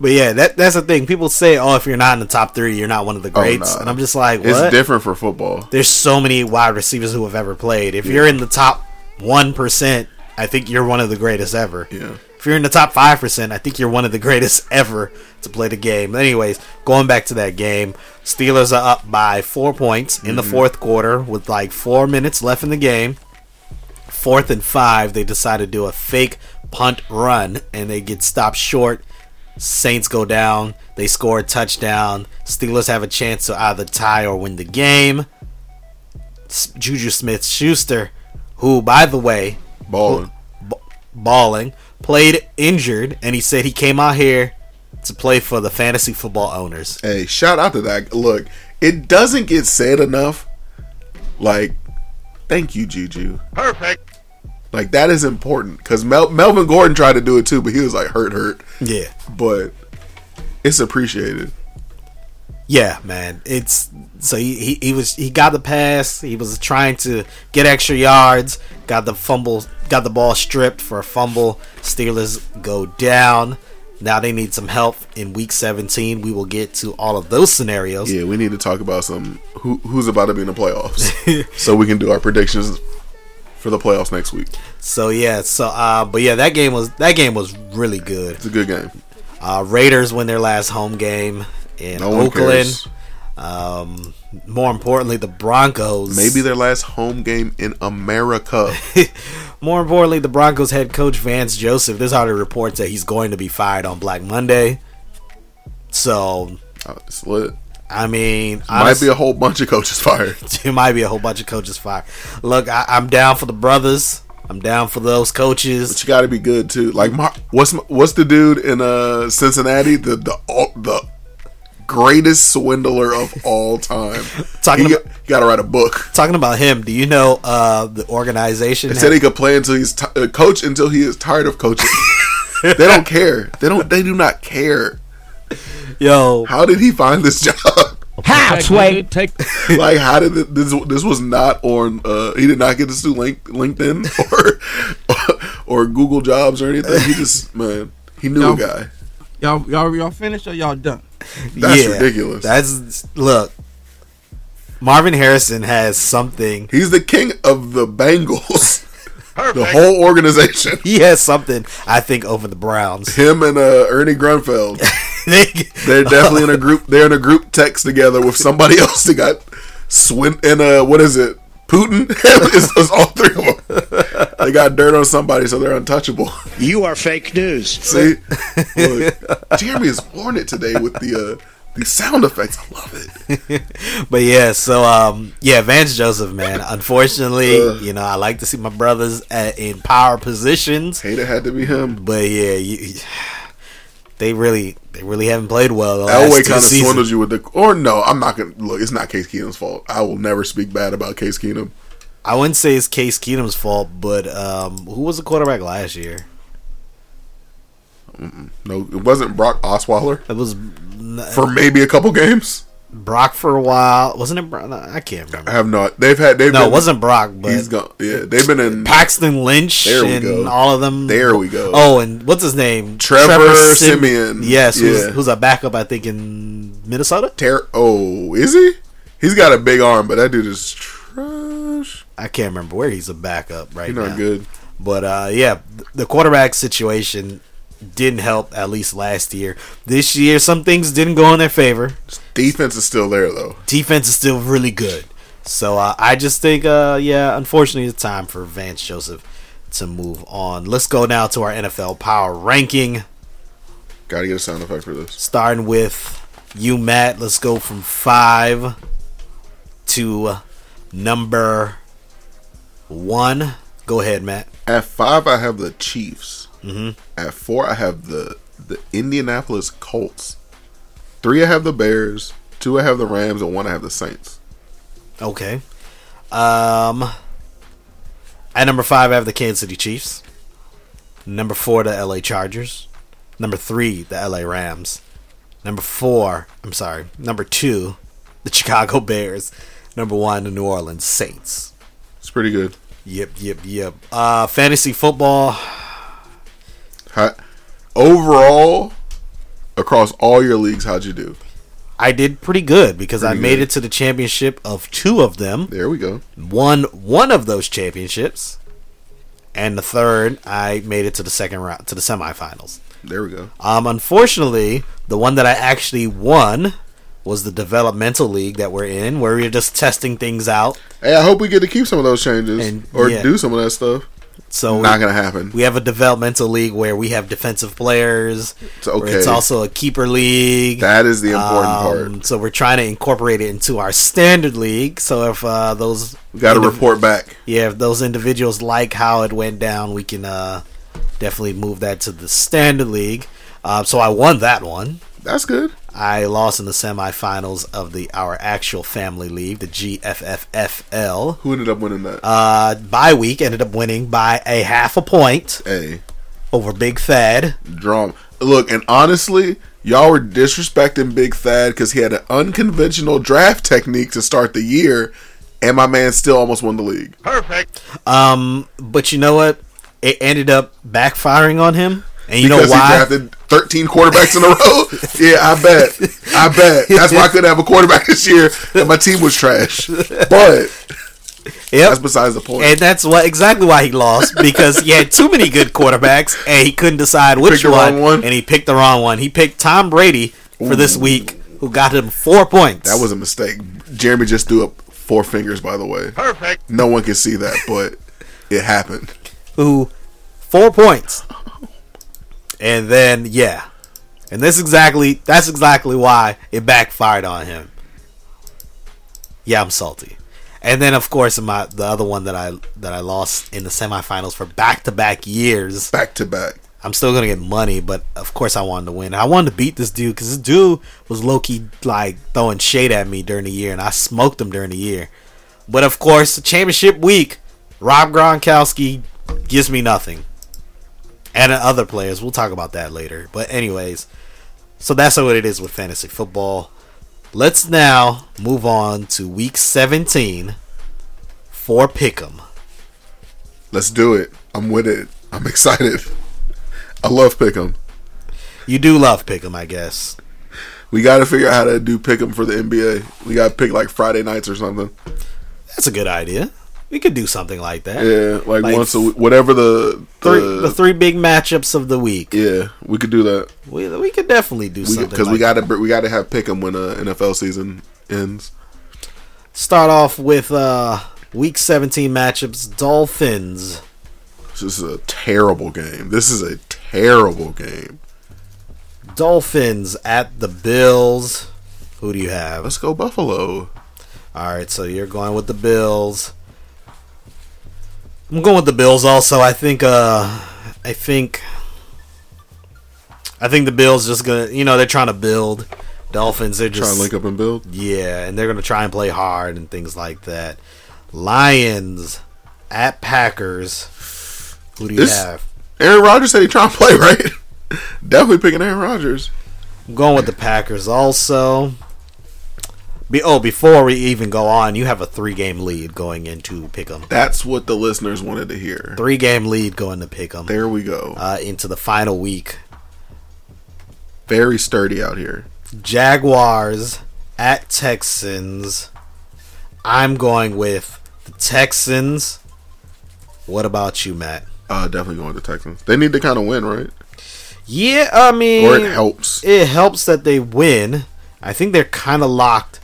But yeah, that's the thing. People say, "Oh, if you're not in the top 3, you're not one of the greats." Oh, nah. And I'm just like, what? It's different for football. There's so many wide receivers who have ever played. If you're in the top 1%, I think you're one of the greatest ever. Yeah. If you're in the top 5%, I think you're one of the greatest ever to play the game. Anyways, going back to that game, Steelers are up by 4 points in the fourth quarter with like 4 minutes left in the game. 4th and 5, they decide to do a fake punt run, and they get stopped short. Saints go down. They score a touchdown. Steelers have a chance to either tie or win the game. Juju Smith-Schuster, who, by the way, balling, played injured, and he said he came out here to play for the fantasy football owners. Hey, shout out to that. Look, it doesn't get said enough. Like, thank you, Juju. Perfect. Like, that is important, because Melvin Gordon tried to do it too, but he was like hurt. Yeah. But it's appreciated. Yeah, man. It's so he got the pass. He was trying to get extra yards. Got the fumble. Got the ball stripped for a fumble. Steelers go down. Now they need some help in Week 17. We will get to all of those scenarios. Yeah, we need to talk about some who's about to be in the playoffs, so we can do our predictions for the playoffs next week. So yeah, but yeah, that game was really good. It's a good game. Raiders win their last home game in Oakland. More importantly, the Broncos. Maybe their last home game in America. More importantly, the Broncos head coach Vance Joseph. There's already reports that he's going to be fired on Black Monday. So it's lit. I mean, honestly, might be a whole bunch of coaches fired. It might be a whole bunch of coaches fired. Look, I'm down for the brothers. I'm down for those coaches. But you got to be good too. Like, what's the dude in Cincinnati? The greatest swindler of all time. You got to write a book. Talking about him. Do you know the organization? They said he could play until he's coach until he is tired of coaching. They don't care. They do not care. Yo, how did he find this job? Like, how did this was not on? He did not get this through LinkedIn or Google Jobs or anything. He just, man, he knew a guy. Y'all finished or y'all done? That's ridiculous. Look, Marvin Harrison has something. He's the king of the Bengals. Perfect. The whole organization. He has something, I think, over the Browns. Him and Ernie Grunfeld. They're definitely in a group. They're in a group text together with somebody else that got and what is it? Putin? It's all three of them. They got dirt on somebody, so they're untouchable. You are fake news. See? Look, Jeremy is on it today with the sound effects. I love it. But yeah, so Vance Joseph, man. Unfortunately, I like to see my brothers in power positions. Hate it had to be him. But yeah, they really haven't played well. Elway kind of swindled you with the. Or no, I'm not gonna look. It's not Case Keenum's fault. I will never speak bad about Case Keenum. I wouldn't say it's Case Keenum's fault, but who was the quarterback last year? No, it wasn't Brock Osweiler. It was for maybe a couple games. Brock for a while, wasn't it? Brock? I can't remember. I have not. They've had. They've no, been, it wasn't Brock. But he's gone. Yeah, they've been in Paxton Lynch and all of them. There we go. Oh, and what's his name? Trevor Siemian. Yes, yeah. who's a backup, I think, in Minnesota. Is he? He's got a big arm, but that dude is trash. I can't remember where he's a backup right now. He's not good. But the quarterback situation didn't help, at least last year. This year, some things didn't go in their favor. Defense is still there, though. Defense is still really good. So I just think, unfortunately, it's time for Vance Joseph to move on. Let's go now to our NFL Power Ranking. Gotta get a sound effect for this. Starting with you, Matt. Let's go from 5 to number 1. Go ahead, Matt. At 5, I have the Chiefs. Mm-hmm. At 4, I have the Indianapolis Colts. 3, I have the Bears. 2, I have the Rams, and 1, I have the Saints. Okay. At number 5, I have the Kansas City Chiefs. Number 4, the LA Chargers. Number 3, the LA Rams. Number 2, the Chicago Bears. Number one, the New Orleans Saints. It's pretty good. Yep. Fantasy football. Overall, across all your leagues, how'd you do? I did pretty good because I made it to the championship of two of them. There we go. Won one of those championships. And the third, I made it to the second round, to the semifinals. There we go. Unfortunately, the one that I actually won was the developmental league that we're in, where we're just testing things out. Hey, I hope we get to keep some of those changes or do some of that stuff. So not going to happen. We have a developmental league where we have defensive players. It's okay. It's also a keeper league. That is the important part. So we're trying to incorporate it into our standard league. So if those... We got to report back. Yeah, if those individuals like how it went down, we can definitely move that to the standard league. So I won that one. That's good. I lost in the semifinals of our actual family league, the GFFFL. Who ended up winning that? Bye week ended up winning by a half a point. Hey. Over Big Thad. Drama. Look, and honestly, y'all were disrespecting Big Thad because he had an unconventional draft technique to start the year, and my man still almost won the league. Perfect. But you know what? It ended up backfiring on him. And you know why? He drafted 13 quarterbacks in a row? Yeah, I bet. That's why I couldn't have a quarterback this year, and my team was trash. But that's besides the point. And that's exactly why he lost, because he had too many good quarterbacks, and he couldn't decide which one, and he picked the wrong one. He picked Tom Brady for this week, who got him 4 points. That was a mistake. Jeremy just threw up four fingers, by the way. Perfect. No one can see that, but it happened. 4 points. And then, and that's exactly why it backfired on him. Yeah, I'm salty. And then, of course, the other one that I lost in the semifinals for back-to-back years. Back-to-back. I'm still going to get money, but of course I wanted to win. I wanted to beat this dude because this dude was low-key like throwing shade at me during the year, and I smoked him during the year. But, of course, the championship week, Rob Gronkowski gives me nothing. And other players. We'll talk about that later. But anyways, so that's what it is with fantasy football. Let's now move on to week 17 for Pick'em. Let's do it. I'm with it. I'm excited. I love Pick'em. You do love Pick'em, I guess. We got to figure out how to do Pick'em for the NBA. We got to pick like Friday nights or something. That's a good idea. We could do something like that. Yeah, like once a week. Whatever the three big matchups of the week. Yeah, we could do that. We could definitely do something because we gotta have Pick'em when NFL season ends. Start off with week 17 matchups. Dolphins. This is a terrible game. Dolphins at the Bills. Who do you have? Let's go Buffalo. All right, so you're going with the Bills. I'm going with the Bills also. I think the Bills just gonna they're trying to build. Dolphins, they're just trying to link up and build. Yeah, and they're gonna try and play hard and things like that. Lions at Packers. Who do you have? Aaron Rodgers said he trying to play, right? Definitely picking Aaron Rodgers. I'm going with the Packers also. Before we even go on, you have a 3-game lead going into Pick'em. That's what the listeners wanted to hear. 3-game lead going to Pick'em. There we go. Into the final week. Very sturdy out here. Jaguars at Texans. I'm going with the Texans. What about you, Matt? Definitely going with the Texans. They need to kind of win, right? Yeah, I mean... Or it helps. It helps that they win. I think they're kind of locked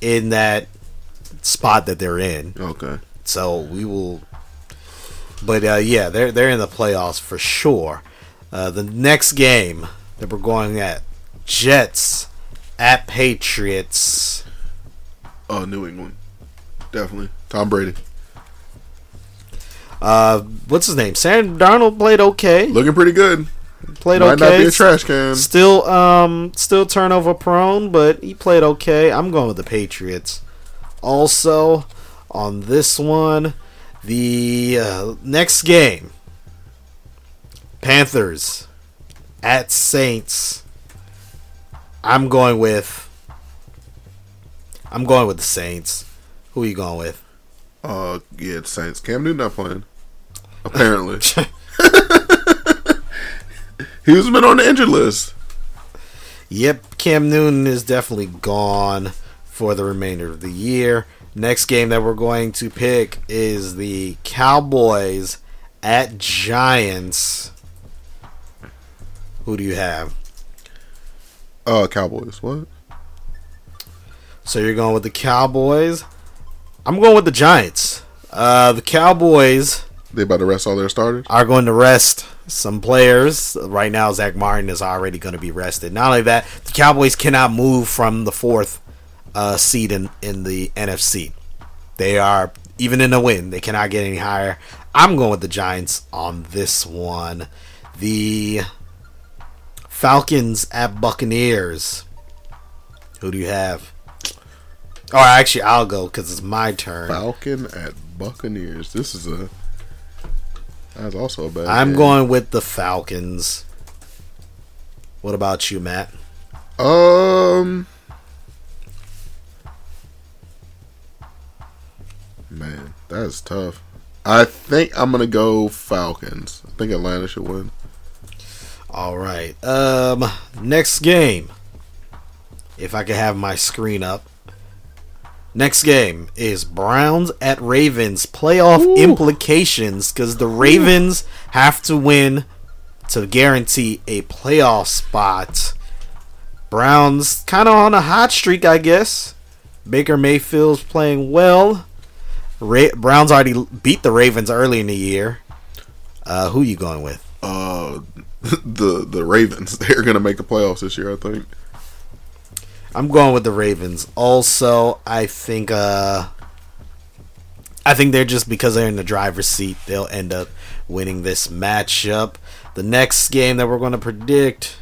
in that spot that they're in. Okay. So we will, but they're in the playoffs for sure. The next game that we're going at, Jets at Patriots. Oh, New England, definitely Tom Brady. What's his name? Sam Darnold played okay, looking pretty good. Played okay. Might not be a trash can. Still turnover prone, but he played okay. I'm going with the Patriots. Also, on this one, the next game, Panthers at Saints. I'm going with the Saints. Who are you going with? Yeah, it's Saints. Cam Newton not playing. Apparently. He's been on the injured list. Yep, Cam Newton is definitely gone for the remainder of the year. Next game that we're going to pick is the Cowboys at Giants. Who do you have? Cowboys. What? So you're going with the Cowboys? I'm going with the Giants. The Cowboys... They about to rest all their starters? Are going to rest some players. Right now, Zach Martin is already going to be rested. Not only that, the Cowboys cannot move from the fourth seed in the NFC. They are, even in a win, they cannot get any higher. I'm going with the Giants on this one. The Falcons at Buccaneers. Who do you have? Oh, actually, I'll go because it's my turn. Falcon at Buccaneers. This is a... That's also a bad game. Going with the Falcons. What about you, Matt? Man, that is tough. I think I'm going to go Falcons. I think Atlanta should win. All right. Next game. If I could have my screen up. Next game is Browns at Ravens. Playoff implications, because the Ravens have to win to guarantee a playoff spot. Browns kind of on a hot streak, I guess. Baker Mayfield's playing well. Browns already beat the Ravens early in the year. Who you going with? The Ravens. They're going to make the playoffs this year, I think. I'm going with the Ravens. Also, I think they're just because they're in the driver's seat, they'll end up winning this matchup. The next game that we're going to predict,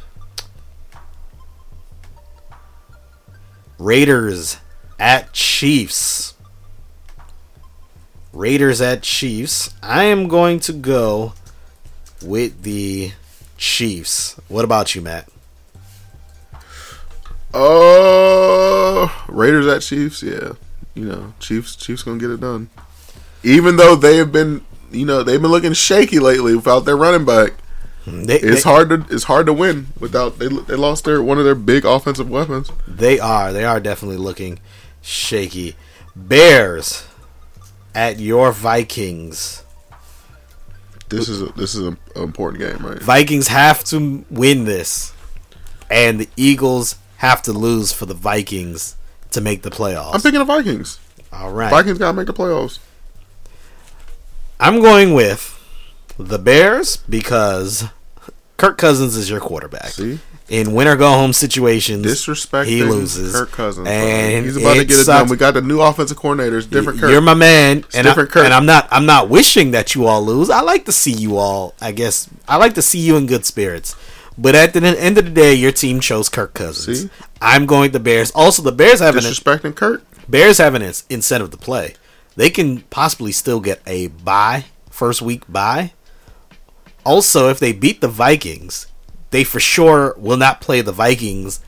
Raiders at Chiefs. Raiders at Chiefs. I am going to go with the Chiefs. What about you, Matt? Raiders at Chiefs, yeah. You know, Chiefs gonna get it done. Even though they've been looking shaky lately without their running back. It's hard to win without they lost one of their big offensive weapons. They are definitely looking shaky. Bears at your Vikings. This is an important game, right? Vikings have to win this, and the Eagles have to lose for the Vikings to make the playoffs. I'm picking the Vikings. All right. Vikings got to make the playoffs. I'm going with the Bears because Kirk Cousins is your quarterback. See? In win or go home situations, he loses. Kirk Cousins. And he's about to get it done. We got the new offensive coordinators. Different Kirk. You're my man. It's different Kirk. And I'm not wishing that you all lose. I like to see you all, I guess. I like to see you in good spirits. But at the end of the day, your team chose Kirk Cousins. See? I'm going the Bears. Also, the Bears have disrespecting Kirk. Bears have an incentive to play. They can possibly still get a bye, first week bye. Also, if they beat the Vikings, they for sure will not play the Vikings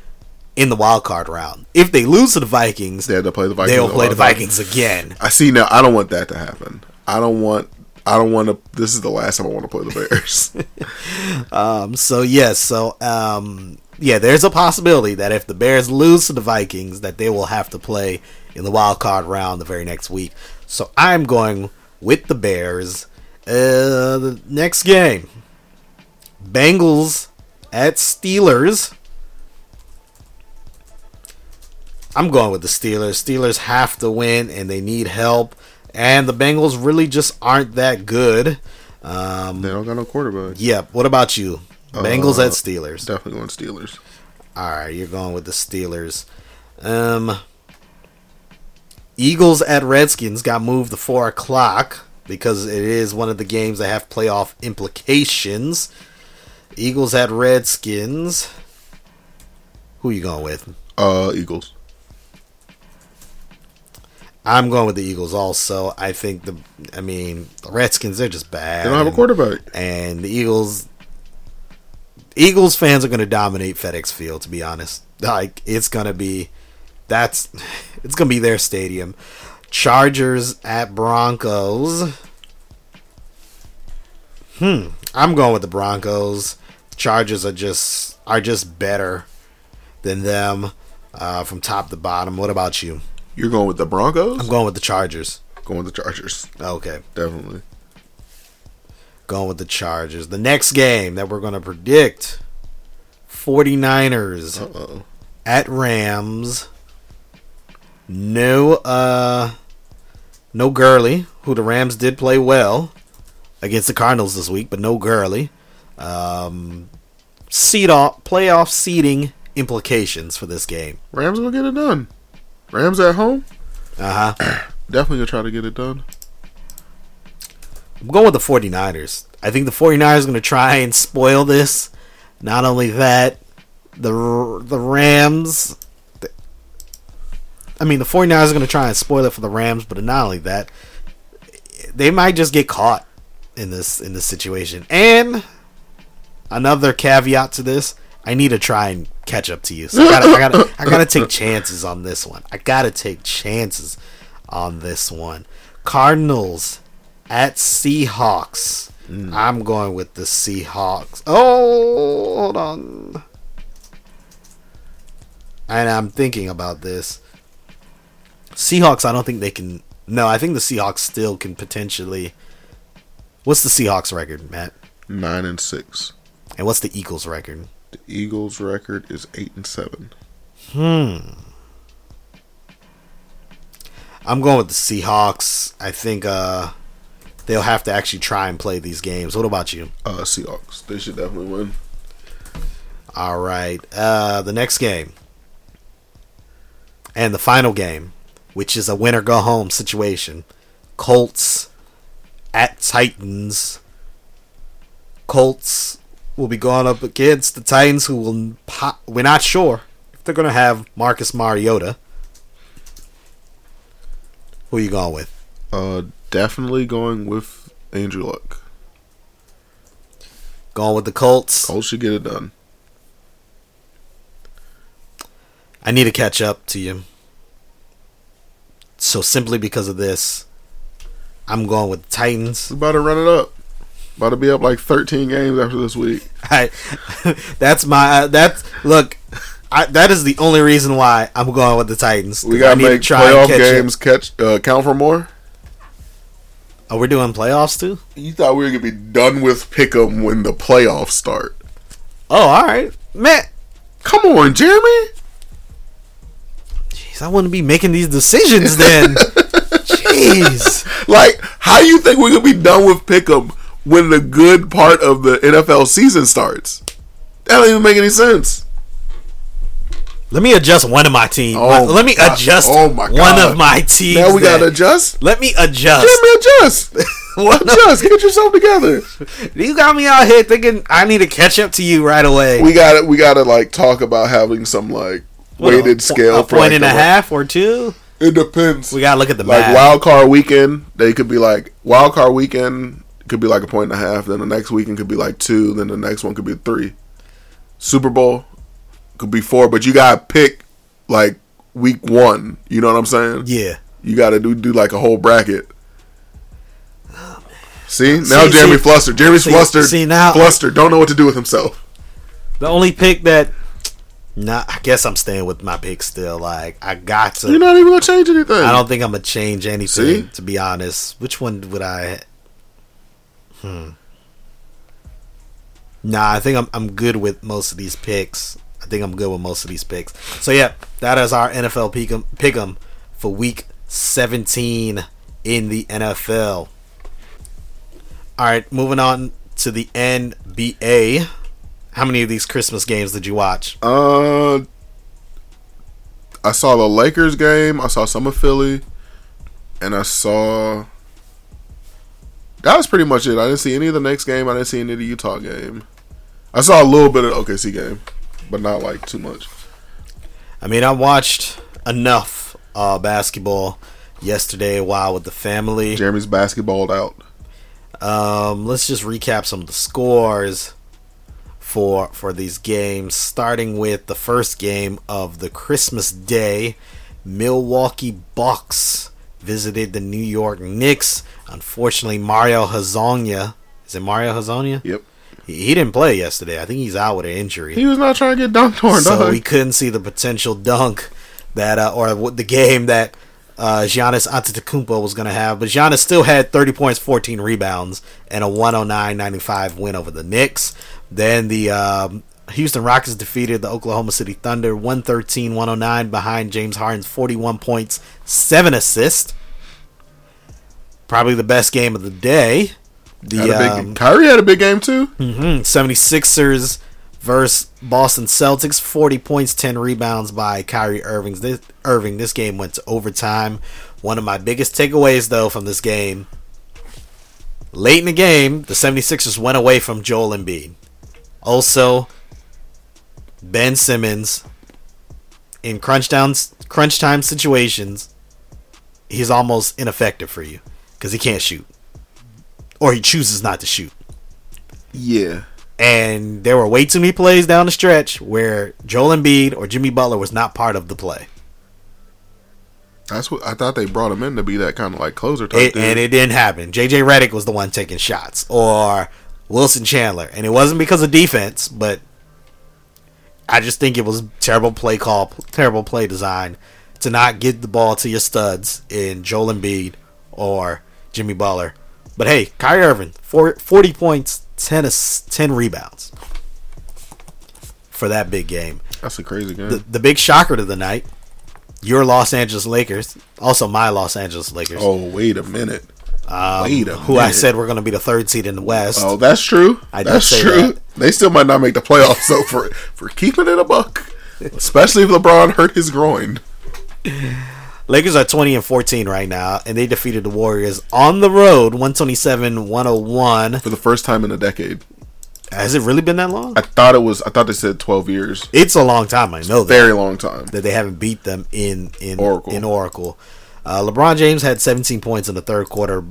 in the wild card round. If they lose to the Vikings, they have to play the Vikings. They'll play the Vikings again. I see. Now, I don't want that to happen. I don't want to. This is the last time I want to play the Bears. There's a possibility that if the Bears lose to the Vikings, that they will have to play in the wild card round the very next week. So I'm going with the Bears. The next game, Bengals at Steelers. I'm going with the Steelers. Steelers have to win, and they need help. And the Bengals really just aren't that good. They don't got no quarterback. Yep. Yeah. What about you? Bengals at Steelers. Definitely going Steelers. All right, you're going with the Steelers. Eagles at Redskins got moved to 4 o'clock because it is one of the games that have playoff implications. Eagles at Redskins. Who you going with? Eagles. I'm going with the Eagles also. I think the Redskins, they're just bad. They don't have a quarterback. And the Eagles fans are going to dominate FedEx Field, to be honest. Like, it's going to be their stadium. Chargers at Broncos. I'm going with the Broncos. Chargers are just better than them from top to bottom. What about you? You're going with the Broncos? I'm going with the Chargers. Going with the Chargers. Okay. Definitely. Going with the Chargers. The next game that we're going to predict, 49ers at Rams. No Gurley, who the Rams did play well against the Cardinals this week, but no Gurley. Playoff seeding implications for this game. Rams will get it done. Rams at home? Definitely going to try to get it done. I'm going with the 49ers. I think the 49ers are going to try and spoil this. Not only that, the Rams... the 49ers are going to try and spoil it for the Rams, but not only that, they might just get caught in this situation. And another caveat to this, I need to try and catch up to you. So I gotta take chances on this one. Cardinals at Seahawks. I'm going with the Seahawks. Oh, hold on. And I'm thinking about this. Seahawks, I don't think they can... No, I think the Seahawks still can potentially... What's the Seahawks record, Matt? 9-6. And what's the Eagles record? The Eagles record is 8-7. I'm going with the Seahawks. I think they'll have to actually try and play these games. What about you? Seahawks. They should definitely win. All right. The next game. And the final game, which is a win or go home situation. Colts at Titans. Colts will be going up against the Titans, who will we're not sure if they're going to have Marcus Mariota. Who are you going with? Definitely going with Andrew Luck. Going with the Colts. Colts should get it done. I need to catch up to you. So simply because of this, I'm going with the Titans. We're about to run it up. About to be up like 13 games after this week. That is the only reason why I'm going with the Titans. We got to make playoff games count for more. Oh, we're doing playoffs too? You thought we were going to be done with Pick'em when the playoffs start. Oh, all right. Matt. Come on, Jeremy. I wouldn't be making these decisions then. Jeez. Like, how do you think we're going to be done with Pick'em when the good part of the NFL season starts? That doesn't even make any sense. Let me adjust one of my teams. Of my teams. Now we got to adjust? Let me adjust. Get yourself together. You got me out here thinking I need to catch up to you right away. We got to like talk about having some like weighted scale a for point like and a half or two. It depends. We gotta look at the like map. Wild card weekend. They could be like wild card weekend could be like a point and a half. Then the next weekend could be like 2. Then the next one could be 3. Super Bowl could be 4. But you gotta pick like week 1. You know what I'm saying? Yeah. You gotta do like a whole bracket. Oh, man. Jeremy's flustered. Flustered. Don't know what to do with himself. The only pick that. Nah, I guess I'm staying with my pick still. Like, I got to. You're not even going to change anything. I don't think I'm going to change anything, to be honest. Which one would I... Nah, I think I'm good with most of these picks. So, yeah, that is our NFL pick'em for Week 17 in the NFL. All right, moving on to the NBA. How many of these Christmas games did you watch? I saw the Lakers game. I saw some of Philly. And that was pretty much it. I didn't see any of the Knicks game. I didn't see any of the Utah game. I saw a little bit of the OKC game, but not like too much. I watched enough basketball yesterday while with the family. Jeremy's basketballed out. Let's just recap some of the scores for these games, starting with the first game of the Christmas Day Milwaukee Bucks visited the New York Knicks. Unfortunately, Mario Hezonja. Is it Mario Hezonja? Yep. He didn't play yesterday. I think he's out with an injury. He was not trying to get dunked on. So we couldn't see the potential dunk that, or the game that Giannis Antetokounmpo was going to have. But Giannis still had 30 points, 14 rebounds, and a 109-95 win over the Knicks. Then the Houston Rockets defeated the Oklahoma City Thunder 113-109 behind James Harden's 41 points, 7 assists. Probably the best game of the day. Kyrie had a big game too. Mm-hmm. 76ers versus Boston Celtics. 40 points, 10 rebounds by Kyrie Irving. This game went to overtime. One of my biggest takeaways, though, from this game. Late in the game, the 76ers went away from Joel Embiid. Also, Ben Simmons, in crunch time situations, he's almost ineffective for you because he can't shoot. Or he chooses not to shoot. Yeah. And there were way too many plays down the stretch where Joel Embiid or Jimmy Butler was not part of the play. That's what I thought they brought him in to be, that kind of like closer type thing. And it didn't happen. J.J. Redick was the one taking shots. Or Wilson Chandler. And it wasn't because of defense, but I just think it was terrible play call, terrible play design to not get the ball to your studs in Joel Embiid or Jimmy Butler. But hey, Kyrie Irving, 40 points, 10 rebounds for that big game. That's a crazy game. The big shocker to the night, your Los Angeles Lakers, also my Los Angeles Lakers. Oh, wait a minute. Who I said were going to be the third seed in the West. Oh, that's true. That's true. They still might not make the playoffs, though, for keeping it a buck. Especially if LeBron hurt his groin. Lakers are 20-14 right now, and they defeated the Warriors on the road, 127-101. For the first time in a decade. Has it really been that long? I thought they said 12 years. It's a long time, I know that. Very long time. That they haven't beat them in Oracle. LeBron James had 17 points in the third quarter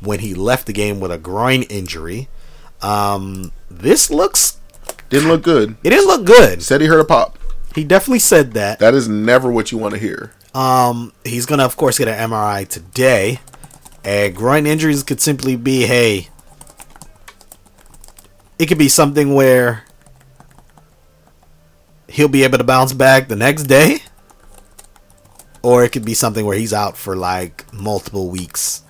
when he left the game with a groin injury. Didn't look good. It didn't look good. Said he heard a pop. He definitely said that. That is never what you want to hear. He's going to, of course, get an MRI today. And groin injuries could simply be, hey, it could be something where he'll be able to bounce back the next day. Or it could be something where he's out for like multiple weeks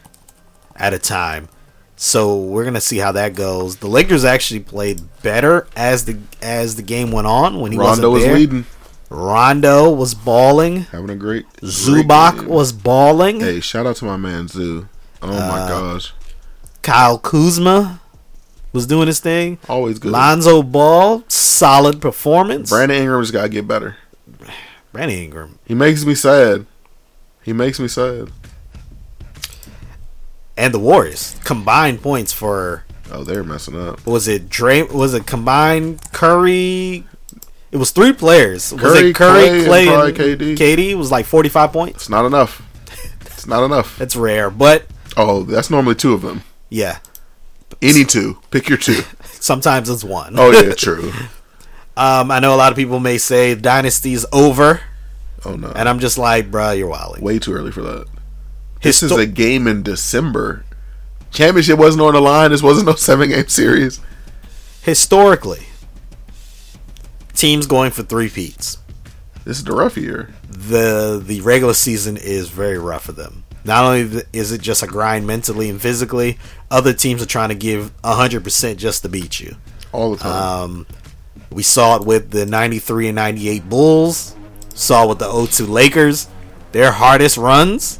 at a time. So we're going to see how that goes. The Lakers actually played better as the game went on when he wasn't there. Rondo was leading. Rondo was balling. Having a great Zubac game. Was balling. Hey, shout out to my man Zoo. Oh my gosh. Kyle Kuzma was doing his thing. Always good. Lonzo Ball, solid performance. Brandon Ingram's got to get better. Brandon Ingram. He makes me sad. And the Warriors combined points for. Oh, they're messing up. Was it combined Curry? It was three players. Curry, Clay, and KD was like 45 points. It's not enough. It's rare, but... Oh, that's normally two of them. Yeah. Any two. Pick your two. Sometimes it's one. Oh, yeah, true. I know a lot of people may say dynasty's over. Oh, no. And I'm just like, bruh, you're wilding. Way too early for that. This is a game in December. Championship wasn't on the line. This wasn't no 7-game series. Historically... teams going for three-peats. This is the rough year. The regular season is very rough for them. Not only is it just a grind mentally and physically, other teams are trying to give 100% just to beat you. All the time. We saw it with the 93 and 98 Bulls. Saw it with the 02 Lakers. Their hardest runs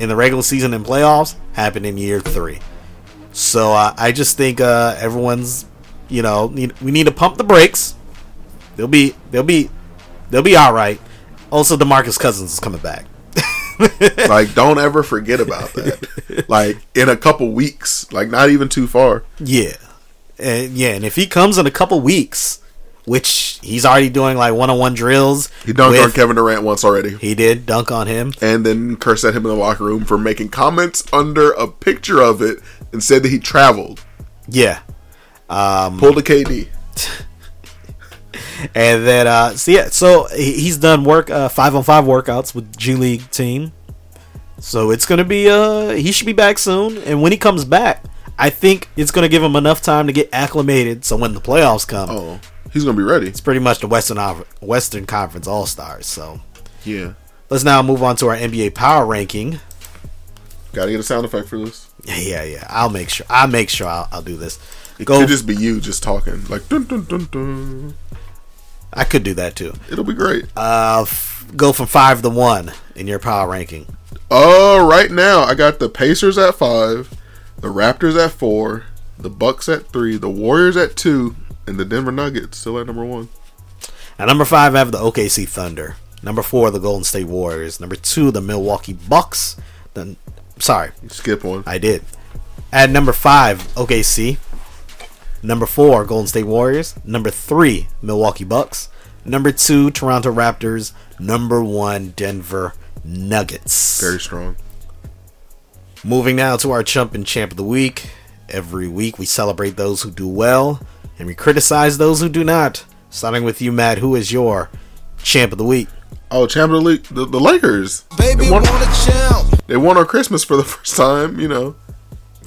in the regular season and playoffs happened in year three. So I just think everyone's, we need to pump the brakes. They'll be all right. Also, DeMarcus Cousins is coming back. Like, don't ever forget about that. Like, in a couple weeks, like not even too far. Yeah, and if he comes in a couple weeks, which he's already doing like one-on-one drills. He dunked on Kevin Durant once already. He did dunk on him, and then cursed at him in the locker room for making comments under a picture of it, and said that he traveled. Yeah, pulled a KD. And then, so he's done work, 5-on-5 workouts with G League team. So it's going to be, he should be back soon. And when he comes back, I think it's going to give him enough time to get acclimated. So when the playoffs come, he's going to be ready. It's pretty much the Western Conference All-Stars. So yeah, let's now move on to our NBA power ranking. Got to get a sound effect for this. Yeah. I'll make sure I'll do this. It could just be you just talking like dun dun dun dun. I could do that too. It'll be great. Go from 5 to 1 in your power ranking. Right now I got the Pacers at 5, the Raptors at 4, the Bucks at 3, the Warriors at 2, and the Denver Nuggets still at number 1. At number 5, I have the OKC Thunder. Number 4, the Golden State Warriors. Number 2, the Milwaukee Bucks. You skip one. I did. At number 5, OKC. Number 4, Golden State Warriors. Number 3, Milwaukee Bucks. Number 2, Toronto Raptors. Number 1, Denver Nuggets. Very strong. Moving now to our Chump and Champ of the Week. Every week we celebrate those who do well and we criticize those who do not. Starting with you, Matt, who is your Champ of the Week? Oh, Champ of the Week, the Lakers. Baby, want a champ. They won our Christmas for the first time, you know.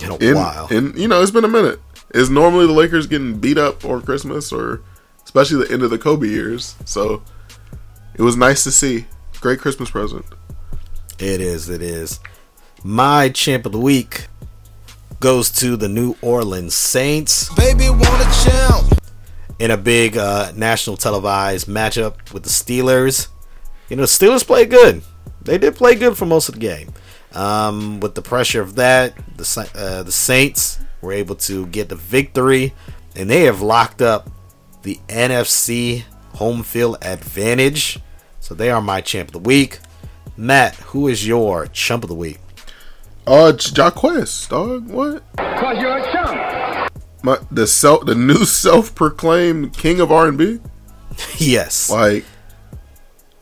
In a while. And, you know, it's been a minute. It's normally the Lakers getting beat up on Christmas, or especially the end of the Kobe years. So it was nice to see. Great Christmas present. It is. My Champ of the Week goes to the New Orleans Saints. Baby, want a champ. In a big national televised matchup with the Steelers. You know, the Steelers played good. They did play good for most of the game. With the pressure of that, the Saints were able to get the victory, and they have locked up the NFC home field advantage. So they are my Champ of the Week. Matt, who is your Chump of the Week? Jaquez, dog. What? 'Cause you're a chump. The new self-proclaimed king of R&B. Yes. Like,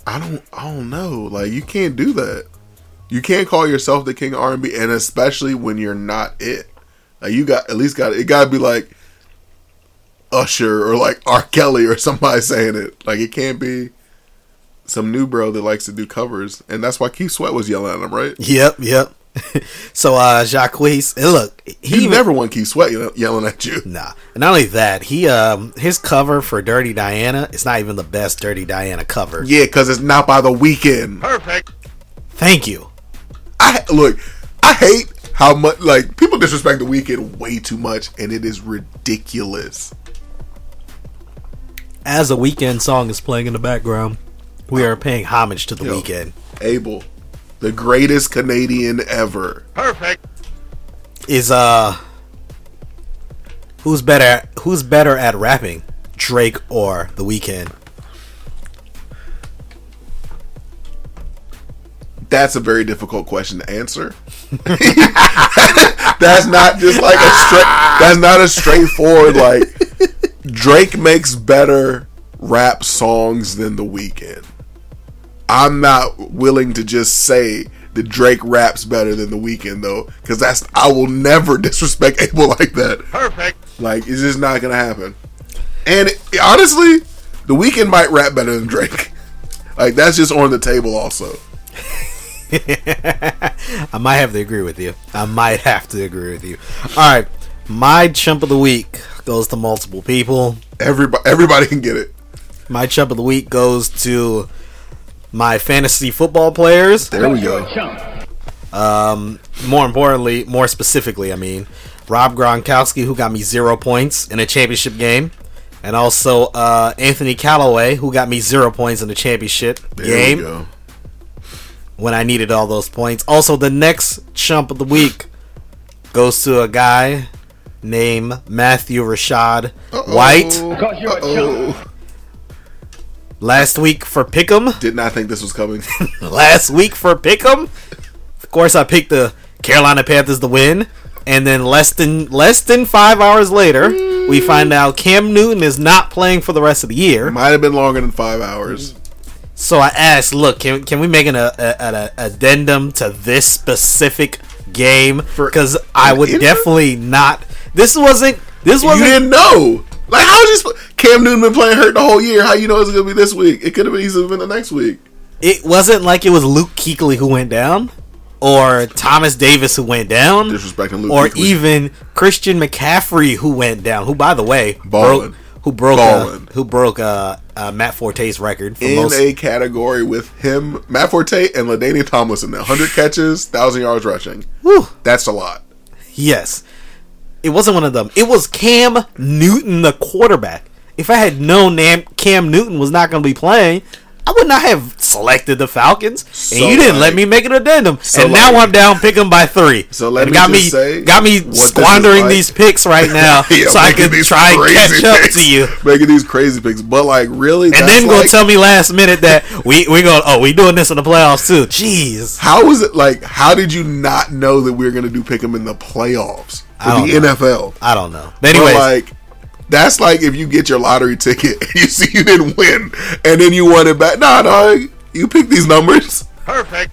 I don't know. Like, you can't do that. You can't call yourself the king of R&B, and especially when you're not it. Like, it got to be like Usher or like R. Kelly or somebody saying it. Like, it can't be some new bro that likes to do covers, and that's why Keith Sweat was yelling at him, right? Yep. So, Jacquees, look, you never want Keith Sweat yelling at you. Nah, and not only that, he his cover for Dirty Diana is not even the best Dirty Diana cover. Yeah, because it's not by The Weeknd. Perfect. Thank you. I hate how much like people disrespect The Weeknd way too much, and it is ridiculous. As a Weeknd song is playing in the background, we are paying homage to The Weeknd. Abel. The greatest Canadian ever. Perfect. Is who's better at rapping, Drake or The Weeknd? That's a very difficult question to answer. That's not a straightforward like Drake makes better rap songs than The Weeknd. I'm not willing to just say that Drake raps better than The Weeknd, though, because I will never disrespect Abel like that. Perfect. Like, it's just not gonna happen. And honestly, The Weeknd might rap better than Drake. Like, that's just on the table, also. I might have to agree with you. All right, my Chump of the Week goes to multiple people. Everybody can get it. My Chump of the Week goes to my fantasy football players. There we go. More specifically, Rob Gronkowski, who got me 0 points in a championship game, and also Anthony Callaway, who got me 0 points in a championship game. There we go. When I needed all those points. Also, the next Chump of the Week goes to a guy named Matthew Rashad White. Last week for Pick'em. Did not think this was coming. Of course, I picked the Carolina Panthers to win. And then less than 5 hours later, we find out Cam Newton is not playing for the rest of the year. Might have been longer than 5 hours. So I asked, look, can we make an addendum to this specific game? Because I would definitely not. This wasn't. You didn't know. Like, how is this? Cam Newton been playing hurt the whole year. How you know it's going to be this week? It could have easily been the next week. It wasn't like it was Luke Kuechly who went down, or Thomas Davis who went down, disrespecting Luke or Kuechly. Even Christian McCaffrey who went down, who by the way broke Matt Forte's record for in most a category with him, Matt Forte and LaDainian Tomlinson, 100 catches, 1,000 yards rushing. Whew. That's a lot. Yes. It wasn't one of them. It was Cam Newton, the quarterback. If I had known Cam Newton was not going to be playing, I would not have selected the Falcons. So and you didn't let me make an addendum. So and now I'm down picking by 3. So let me just say, got me squandering these picks right now, yeah, so I can try and catch up to you. Making these crazy picks, but like really, and then gonna tell me last minute that we doing this in the playoffs too. Jeez, how was it like? How did you not know that we were gonna do pick them in the playoffs? NFL? I don't know. But anyways. But like, that's like if you get your lottery ticket and you see you didn't win and then you want it back. Nah, dog. You pick these numbers. Perfect.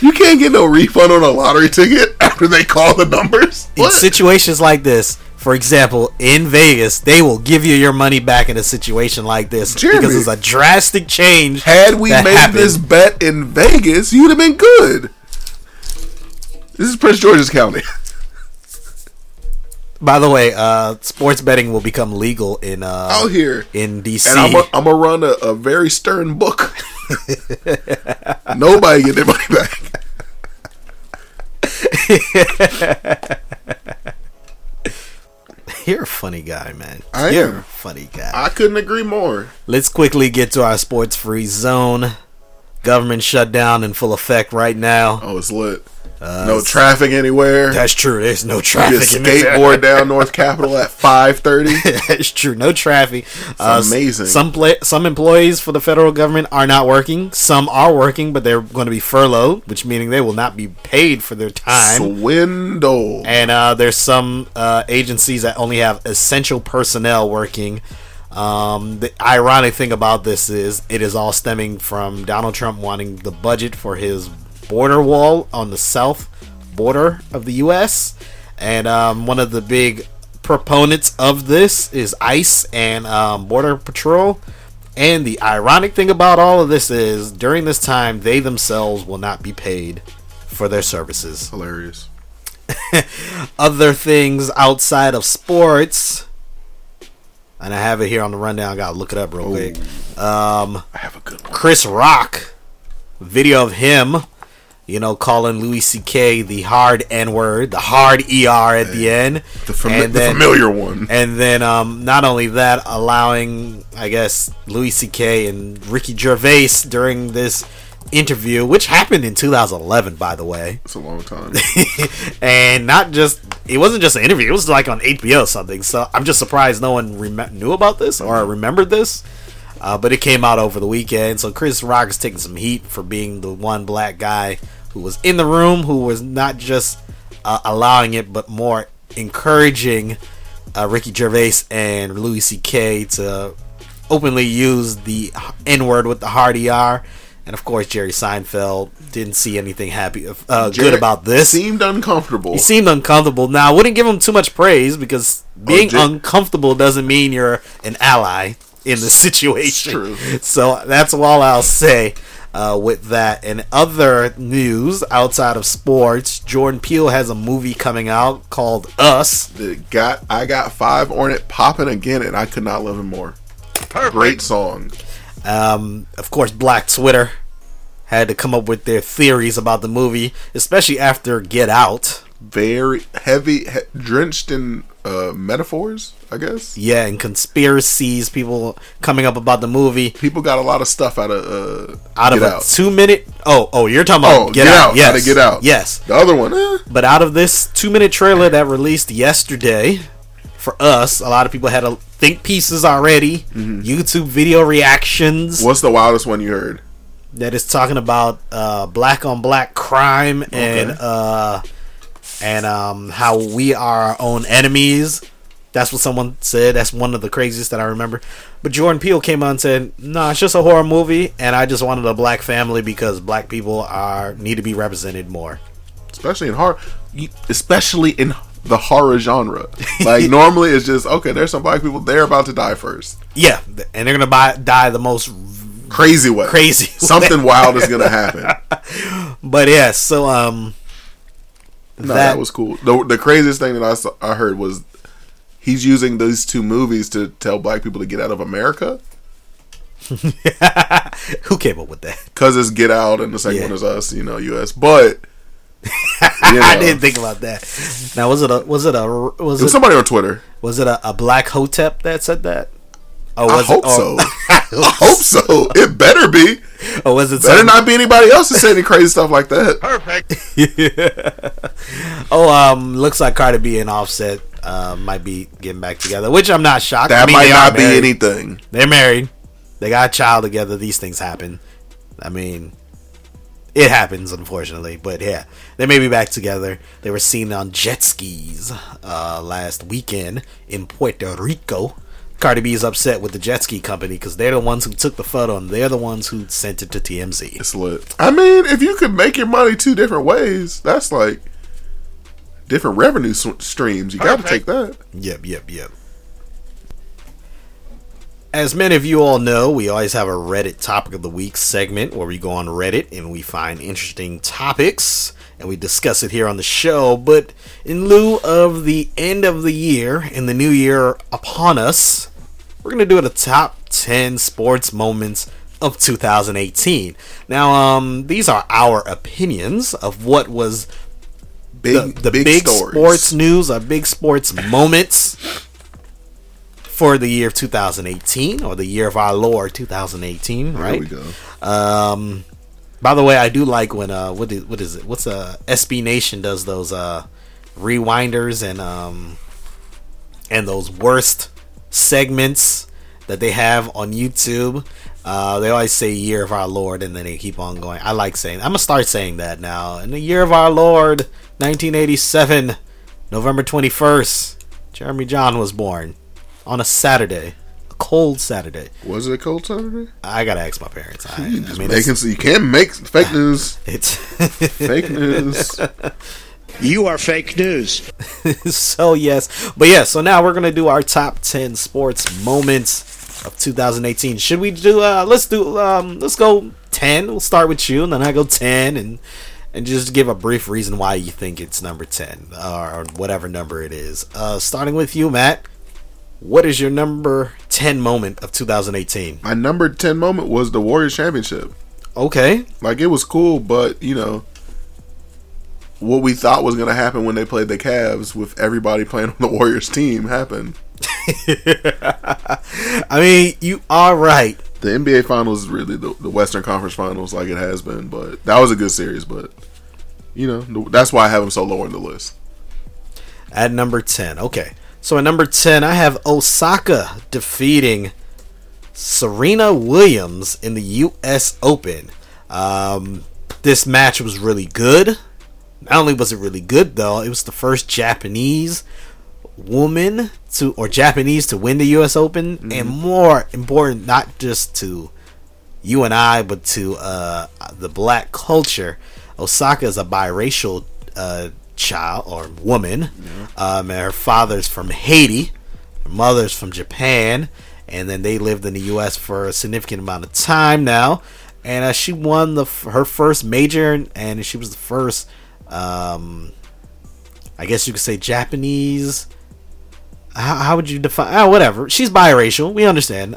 You can't get no refund on a lottery ticket after they call the numbers. What? In situations like this, for example, in Vegas, they will give you your money back in a situation like this, Jeremy, because it's a drastic change. Had we made this bet in Vegas, you'd have been good. This is Prince George's County. By the way, sports betting will become legal in out here in DC, and I'm gonna run a very stern book. Nobody get their money back. You're a funny guy, man. I am a funny guy. I couldn't agree more. Let's quickly get to our sports free zone. Government shutdown in full effect right now. Oh, it's lit. No traffic anywhere. That's true. There's no traffic. You skateboard down North Capitol at 5:30. That's true. No traffic. It's amazing. Some employees for the federal government are not working. Some are working, but they're going to be furloughed, which meaning they will not be paid for their time. Swindle. And there's some agencies that only have essential personnel working. The ironic thing about this is it is all stemming from Donald Trump wanting the budget for his border wall on the south border of the U.S. and one of the big proponents of this is ICE and Border Patrol. And the ironic thing about all of this is during this time they themselves will not be paid for their services. Hilarious. Other things outside of sports, and I have it here on the rundown, I gotta look it up real quick. I have a good one. Chris Rock, video of him calling Louis C.K. the hard N-word, the hard ER at the end. The familiar one. And then not only that, allowing, I guess, Louis C.K. and Ricky Gervais during this interview, which happened in 2011, by the way. It's a long time. And it wasn't just an interview. It was like on HBO or something. So I'm just surprised no one knew about this or remembered this. But it came out over the weekend. So Chris Rock is taking some heat for being the one black guy who was in the room, who was not just allowing it, but more encouraging Ricky Gervais and Louis C.K. to openly use the N-word with the hard ER. And of course, Jerry Seinfeld didn't see anything good about this. Seemed uncomfortable. He seemed uncomfortable. Now, I wouldn't give him too much praise because being uncomfortable doesn't mean you're an ally in the situation. True. So that's all I'll say with that. And other news outside of sports, Jordan Peele has a movie coming out called Us. I got 5 on it popping again, and I could not love him more. Perfect. Great song. Of course, Black Twitter had to come up with their theories about the movie, especially after Get Out. Very heavy, drenched in metaphors, I guess. Yeah, and conspiracies. People coming up about the movie. People got a lot of stuff out of a 2-minute. You're talking about Get Out. Yes. How to Get Out. Yes. The other one. But out of this 2-minute trailer that released yesterday, for Us, a lot of people had a think pieces already. Mm-hmm. YouTube video reactions. What's the wildest one you heard? That is talking about black on black crime and how we are our own enemies. That's what someone said. That's one of the craziest that I remember. But Jordan Peele came on and said, "No, it's just a horror movie, and I just wanted a black family because black people need to be represented more, especially in horror." The horror genre. Like, normally it's just, okay, there's some black people, they're about to die first. Yeah, and they're gonna die the most Crazy way. Something wild is going to happen. But yeah, so that was cool. The craziest thing that I heard was he's using these two movies to tell black people to get out of America. Who came up with that? Because it's Get Out and the second one is Us, U.S. But I didn't think about that. Now was it somebody on Twitter? Was it a black hotep that said that? I hope so. It better be. Or was it? Better not be anybody else that said any crazy stuff like that. Perfect. Yeah. Oh, looks like Cardi B and Offset might be getting back together, which I'm not shocked. That might not be anything. They're married. They got a child together. These things happen. I mean, it happens, unfortunately. But yeah, they may be back together. They were seen on jet skis last weekend in Puerto Rico. Cardi B is upset with the jet ski company because they're the ones who took the photo and they're the ones who sent it to TMZ. It's lit. I mean, if you could make your money two different ways, that's like different revenue streams. You got to take that. Yep. As many of you all know, we always have a Reddit Topic of the Week segment where we go on Reddit and we find interesting topics and we discuss it here on the show. But in lieu of the end of the year and the new year upon us, we're going to do the top 10 sports moments of 2018. Now, these are our opinions of what was big sports news or big sports moments for the year of 2018, or the year of our Lord 2018, right? There we go. By the way, I do like when SB Nation does those rewinders and those worst segments that they have on YouTube. They always say year of our Lord and then they keep on going. I like saying, I'm gonna start saying that now. In the year of our Lord 1987, November 21st, Jeremy John was born. On a Saturday. A cold Saturday. Was it a cold Saturday? I gotta ask my parents. You can't make fake news. It's fake news. You are fake news. So yes. But yeah, so now we're gonna do our top 10 sports moments of 2018. Should we do let's go 10. We'll start with you and then I go 10 and just give a brief reason why you think it's number 10 or whatever number it is. Starting with you, Matt. What is your number 10 moment of 2018? My number 10 moment was the Warriors Championship. Okay. Like, it was cool, but, what we thought was going to happen when they played the Cavs with everybody playing on the Warriors team happened. I mean, you are right. The NBA Finals is really the Western Conference Finals like it has been, but that was a good series, but, that's why I have them so low on the list. At number 10, okay. So at number 10, I have Osaka defeating Serena Williams in the U.S. Open. This match was really good. Not only was it really good, though, it was the first Japanese woman to win the U.S. Open. Mm-hmm. And more important, not just to you and I, but to the black culture. Osaka is a biracial child or woman, and her father's from Haiti, her mother's from Japan, and then they lived in the U.S. for a significant amount of time now. And she won her first major, and she was the first, I guess you could say, Japanese. How would you define? Whatever. She's biracial. We understand.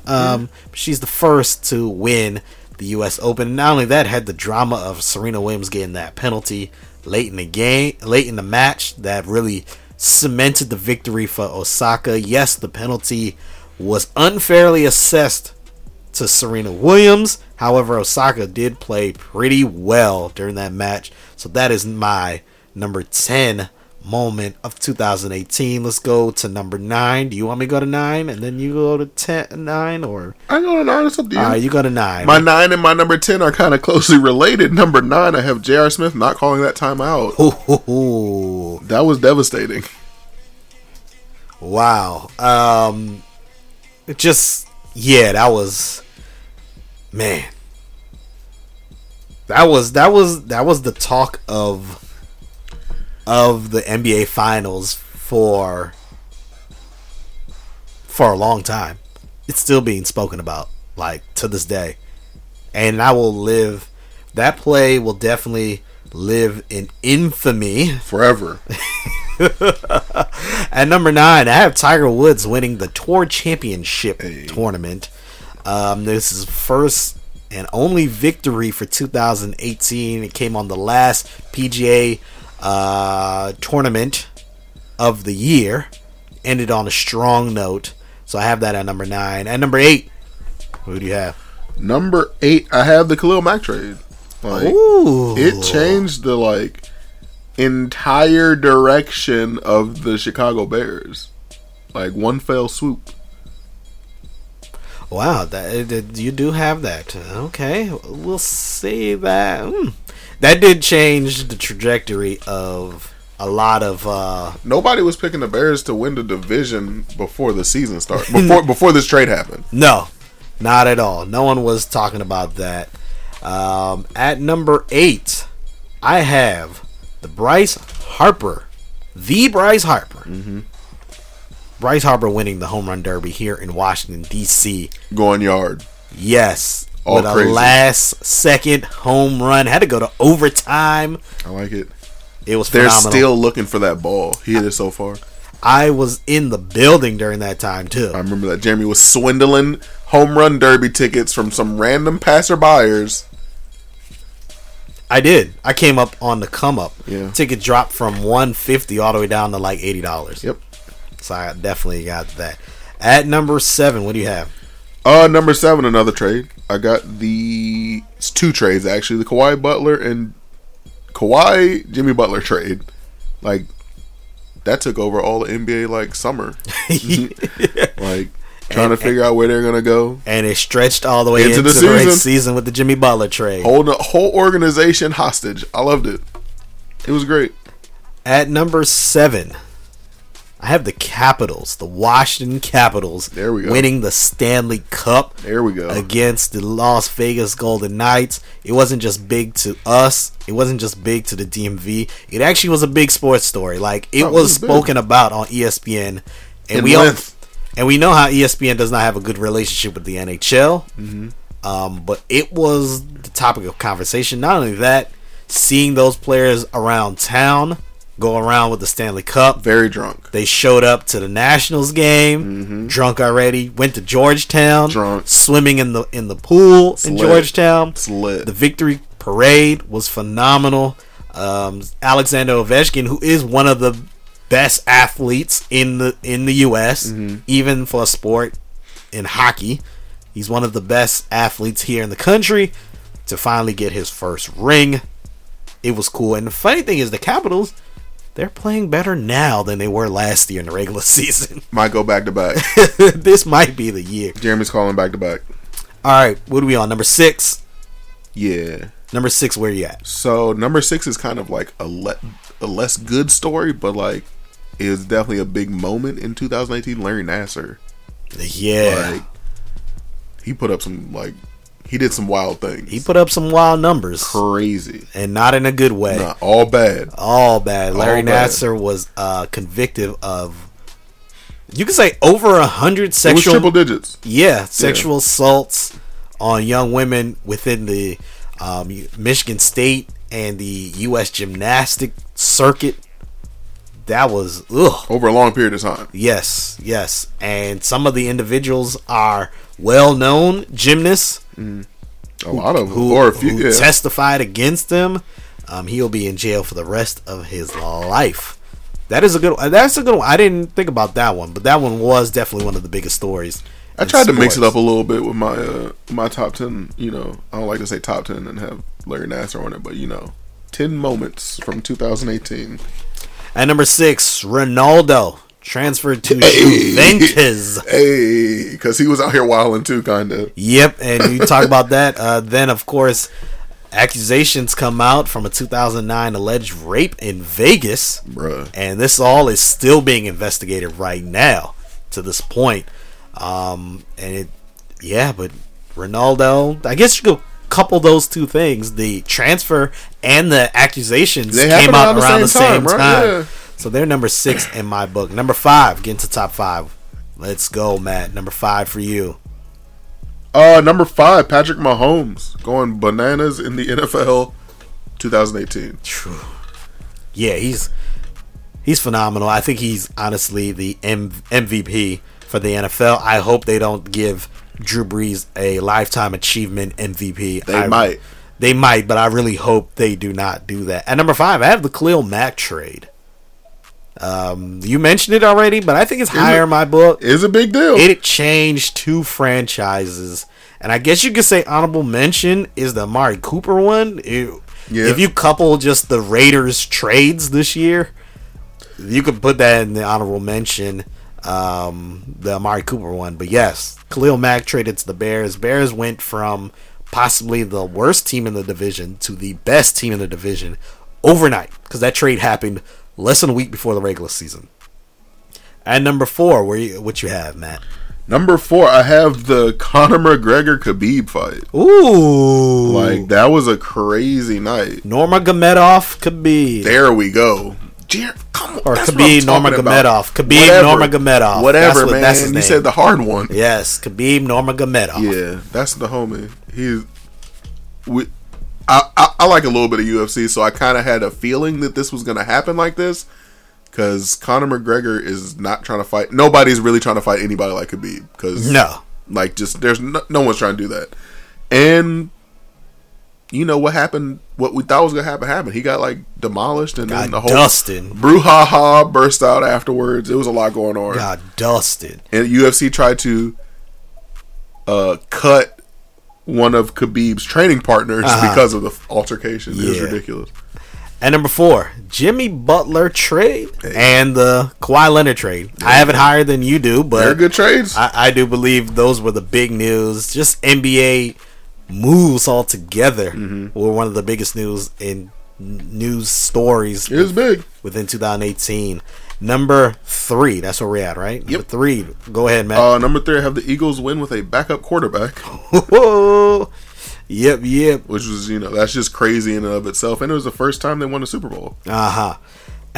She's the first to win the U.S. Open. Not only that, had the drama of Serena Williams getting that penalty late in the match that really cemented the victory for Osaka. Yes, the penalty was unfairly assessed to Serena Williams. However, Osaka did play pretty well during that match. So that is my number 10 moment of 2018. Let's go to number 9. Do you want me to go to 9 and then you go to 10, 9 or I go to 9 or something? All right, you go to 9. My 9 and my number 10 are kind of closely related. Number 9, I have J.R. Smith not calling that timeout. Ooh. That was devastating. Wow. That was the talk of the NBA Finals for a long time. It's still being spoken about, like, to this day. and I will live. That play will definitely live in infamy forever. At number 9, I have Tiger Woods winning the Tour Championship tournament. This is first and only victory for 2018. It came on the last PGA tournament of the year. Ended on a strong note. So I have that at number 9. At number 8, who do you have? Number 8, I have the Khalil Mack trade. Ooh. It changed the entire direction of the Chicago Bears. One fell swoop. Wow, that you do have that. Okay, we'll see that. That did change the trajectory of a lot of... Nobody was picking the Bears to win the division before the season started, before this trade happened. No, not at all. No one was talking about that. At number 8, I have the Bryce Harper. Mm-hmm. Bryce Harper winning the home run derby here in Washington, D.C. Going yard. Yes. All with crazy. A last-second home run. Had to go to overtime. I like it. It was phenomenal. They're still looking for that ball. He hit it so far. I was in the building during that time, too. I remember that. Jeremy was swindling home run derby tickets from some random passerbyers. I did. I came up on the come-up. Yeah. Ticket dropped from $150 all the way down to $80. Yep. So I definitely got that. At number 7, what do you have? Number 7, another trade. I got two trades, actually. The Kawhi Jimmy Butler trade. That took over all the NBA, summer. Trying to figure out where they're going to go. And it stretched all the way into the season with the Jimmy Butler trade. Holding the whole organization hostage. I loved it. It was great. At number 7... I have the Washington Capitals, there we go, winning the Stanley Cup. There we go. Against the Las Vegas Golden Knights. It wasn't just big to us. It wasn't just big to the DMV. It actually was a big sports story. It was spoken about on ESPN, and we know how ESPN does not have a good relationship with the NHL. Mm-hmm. But it was the topic of conversation. Not only that, seeing those players around town. Go around with the Stanley Cup. Very drunk. They showed up to the Nationals game, mm-hmm. drunk already. Went to Georgetown, drunk, swimming in the pool in Georgetown. Slit. The victory parade was phenomenal. Alexander Ovechkin, who is one of the best athletes in the U.S., mm-hmm. even for a sport in hockey, he's one of the best athletes here in the country. To finally get his first ring, it was cool. And the funny thing is, the Capitals. They're playing better now than they were last year in the regular season. Might go back to back. This might be the year. Jeremy's calling back to back. All right, what are we on? Number 6? Yeah. Number 6, where you at? So, number 6 is kind of a less good story, but it was definitely a big moment in 2018. Larry Nassar. Yeah. He put up some, he did some wild things. He put up some wild numbers. Crazy. And not in a good way. Nah, all bad. All bad. Larry Nassar was convicted of, you could say, over 100 sexual... It was triple digits. Yeah, sexual assaults on young women within the Michigan State and the U.S. gymnastic circuit. That was... Ugh. Over a long period of time. Yes. And some of the individuals are well-known gymnasts. Mm. A lot of them. Who testified against them. He'll be in jail for the rest of his life. That's a good one. I didn't think about that one, but that one was definitely one of the biggest stories. I tried to mix it up a little bit with my top 10. I don't like to say top 10 and have Larry Nassar on it, but 10 moments from 2018. At number 6, Ronaldo transferred to Juventus. Hey, because he was out here wilding too, kind of. Yep, and you talk about that. Then, of course, accusations come out from a 2009 alleged rape in Vegas. Bruh. And this all is still being investigated right now to this point. But Ronaldo, I guess you could couple those two things, the transfer and the accusations came out around the same time. Yeah. So they're number 6 in my book. Number 5, getting to top 5. Let's go, Matt. Number 5 for you. Number 5, Patrick Mahomes going bananas in the NFL 2018. True. Yeah, he's phenomenal. I think he's honestly the MVP for the NFL. I hope they don't give Drew Brees a lifetime achievement MVP. They might, but I really hope they do not do that. At number 5, I have the Khalil Mack trade. You mentioned it already, but I think it's higher in my book. It's a big deal. It changed 2 franchises. And I guess you could say honorable mention is the Amari Cooper one. Yeah. If you couple just the Raiders trades this year, you could put that in the honorable mention, the Amari Cooper one. But yes, Khalil Mack traded to the Bears. Bears went from possibly the worst team in the division to the best team in the division overnight, because that trade happened less than a week before the regular season. At number 4, what you have, Matt? Number 4, I have the Conor McGregor-Khabib fight. Ooh. Like, that was a crazy night. Nurmagomedov-Khabib. There we go. Come on. Or Khabib Nurmagomedov. Khabib Nurmagomedov. Whatever, man. That's his name. You said the hard one. Yes, Khabib Nurmagomedov. Yeah, that's the homie. I like a little bit of UFC, so I kind of had a feeling that this was going to happen like this, because Conor McGregor is not trying to fight. Nobody's really trying to fight anybody like Khabib, because no one's trying to do that. And you know what happened? What we thought was going to happen. He got demolished, and then the whole brouhaha burst out afterwards. It was a lot going on. Got dusted, and UFC tried to cut one of Khabib's training partners because of the altercation. Yeah. It was ridiculous. And number 4, Jimmy Butler trade and the Kawhi Leonard trade. Yeah. I have it higher than you do, but they're good trades. I do believe those were the big news. Just NBA moves altogether were one of the biggest news stories. It was big within 2018. Number 3, that's where we're at, right? Number 3, go ahead, Matt. Number 3, I have the Eagles win with a backup quarterback. Yep. Which was, that's just crazy in and of itself. And it was the first time they won a Super Bowl. At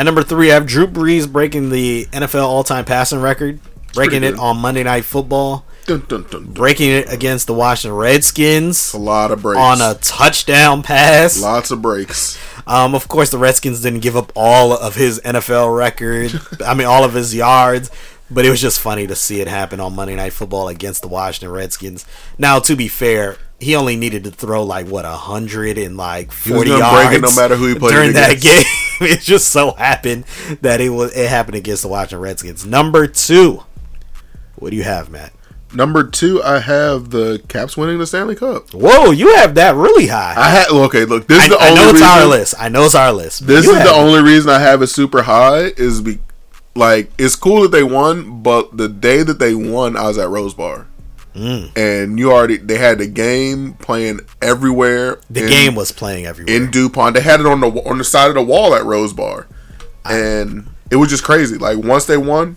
number 3, I have Drew Brees breaking the NFL all-time passing record, breaking it on Monday Night Football, breaking it against the Washington Redskins. A lot of breaks. On a touchdown pass. Lots of breaks. Of course, the Redskins didn't give up all of his NFL record. I mean, all of his yards. But it was just funny to see it happen on Monday Night Football against the Washington Redskins. Now, to be fair, he only needed to throw 140 yards. Break it no matter who he played during against. That game. It just so happened that it happened against the Washington Redskins. Number 2, what do you have, Matt? Number 2, I have the Caps winning the Stanley Cup. Whoa, you have that really high. This is the only reason. I know it's our list. This is the only reason I have it super high is it's cool that they won, but the day that they won, I was at Rose Bar. And they had the game playing everywhere. The game was playing everywhere. In DuPont. They had it on the side of the wall at Rose Bar. And it was just crazy. Once they won,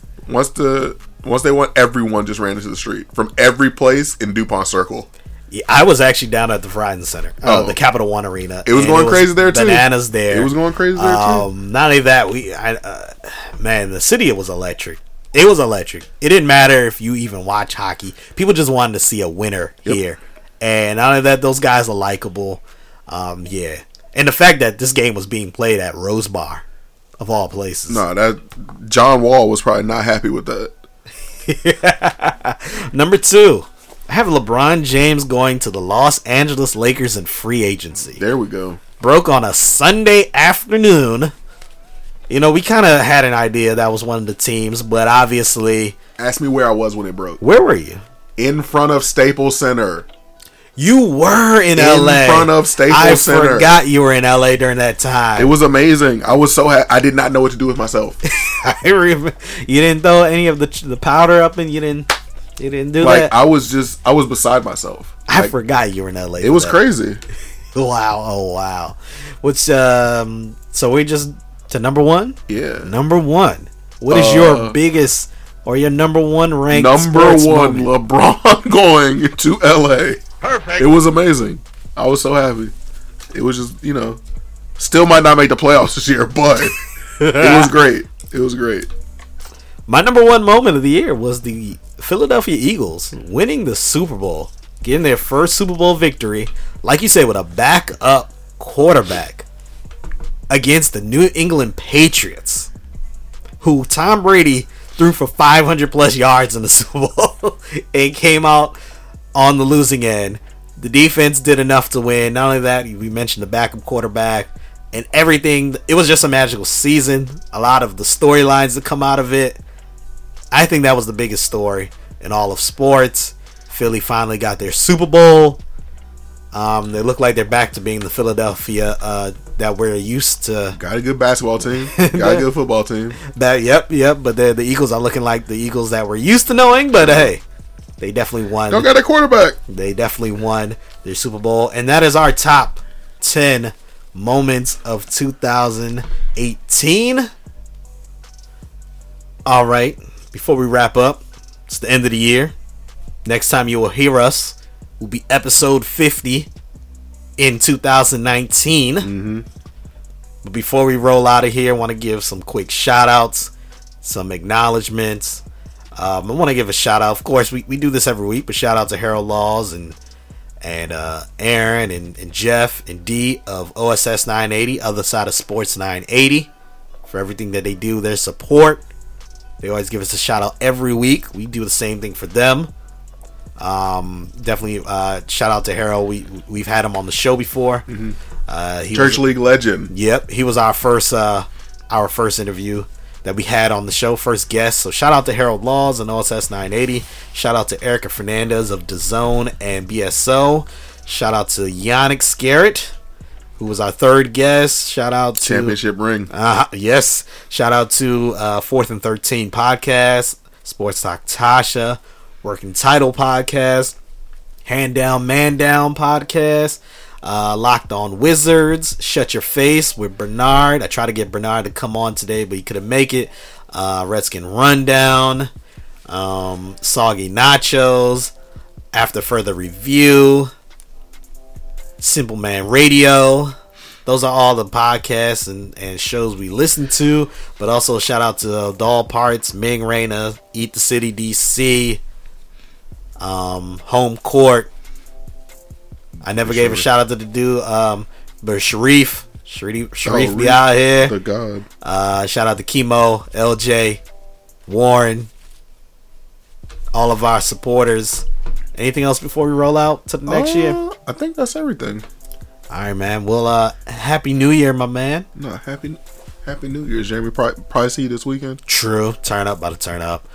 everyone just ran into the street from every place in DuPont Circle. Yeah, I was actually down at the Verizon Center, the Capital One Arena. It was going crazy there too. Bananas there. It was going crazy there too. Not only that, the city was electric. It was electric. It didn't matter if you even watch hockey. People just wanted to see a winner here, and not only that, those guys are likable. And the fact that this game was being played at Rose Bar, of all places. No, that John Wall was probably not happy with that. Number 2, I have LeBron James going to the Los Angeles Lakers in free agency. There we go. Broke on a Sunday afternoon. We kind of had an idea that was one of the teams, but obviously... Ask me where I was when it broke. Where were you? In front of Staples Center. You were in L.A. In front of Staples Center. I forgot you were in L.A. during that time. It was amazing. I was so happy. I did not know what to do with myself. I remember. You didn't throw any of the powder up, and you didn't do that. I was beside myself. I forgot you were in L.A. It was crazy. Wow. Oh, wow. Which, so we just to number 1? Yeah. Number 1. What is your biggest or your number 1 ranked? Number 1, moment? LeBron going to L.A. Perfect. It was amazing. I was so happy. It was just, still might not make the playoffs this year, but it was great. It was great. My number 1 moment of the year was the Philadelphia Eagles winning the Super Bowl. getting their first Super Bowl victory, like you said, with a backup quarterback against the New England Patriots, who Tom Brady threw for 500 plus yards in the Super Bowl and came out on the losing end. The defense did enough to win. Not only that, we mentioned the backup quarterback and everything. It was just a magical season. A lot of the storylines that come out of it. I think that was the biggest story in all of sports. Philly finally got their Super Bowl. They look like they're back to being the Philadelphia that we're used to. Got a good basketball team. Got a good football team. Yep. But the Eagles are looking like the Eagles that we're used to knowing. But hey, they definitely won. Don't got a quarterback. They definitely won their Super Bowl. And that is our top 10 moments of 2018. All right. Before we wrap up, it's the end of the year. Next time you will hear us will be episode 50 in 2019. Mm-hmm. But before we roll out of here, I want to give some quick shout outs, some acknowledgements. I want to give a shout out. Of course, we do this every week, but shout out to Harold Laws and Aaron and Jeff and D of OSS 980, Other Side of Sports 980, for everything that they do, their support. They always give us a shout out every week. We do the same thing for them. Definitely shout out to Harold. We've had him on the show before. Mm-hmm. League legend. Yep, he was our first interview that we had on the show, first guest. So shout out to Harold Laws and OSS 980. Shout out to Erica Fernandez of DAZN and BSO. Shout out to Yannick Scarrett, who was our third guest. Shout out to Championship Ring. Yes. Shout out to 4th and 13 Podcast, Sports Talk Tasha, Working Title Podcast, Hand Down Man Down Podcast, Locked On Wizards, Shut Your Face with Bernard. I tried to get Bernard to come on today, but he couldn't make it. Redskin Rundown, Soggy Nachos, After Further Review, Simple Man Radio. Those are all the podcasts and shows we listen to. But also shout out to Doll Parts, Ming Reina, Eat the City DC, Home Court. I never gave a shout out to the dude, but Sharif be out here. The God. Shout out to Chemo, LJ, Warren, all of our supporters. Anything else before we roll out to the next year? I think that's everything. All right, man. Well, happy New Year, my man. No, happy New Year, Jeremy. Probably see you this weekend. True. About to turn up.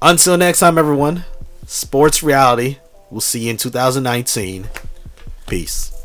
Until next time, everyone. Sports Reality. We'll see you in 2019. Peace.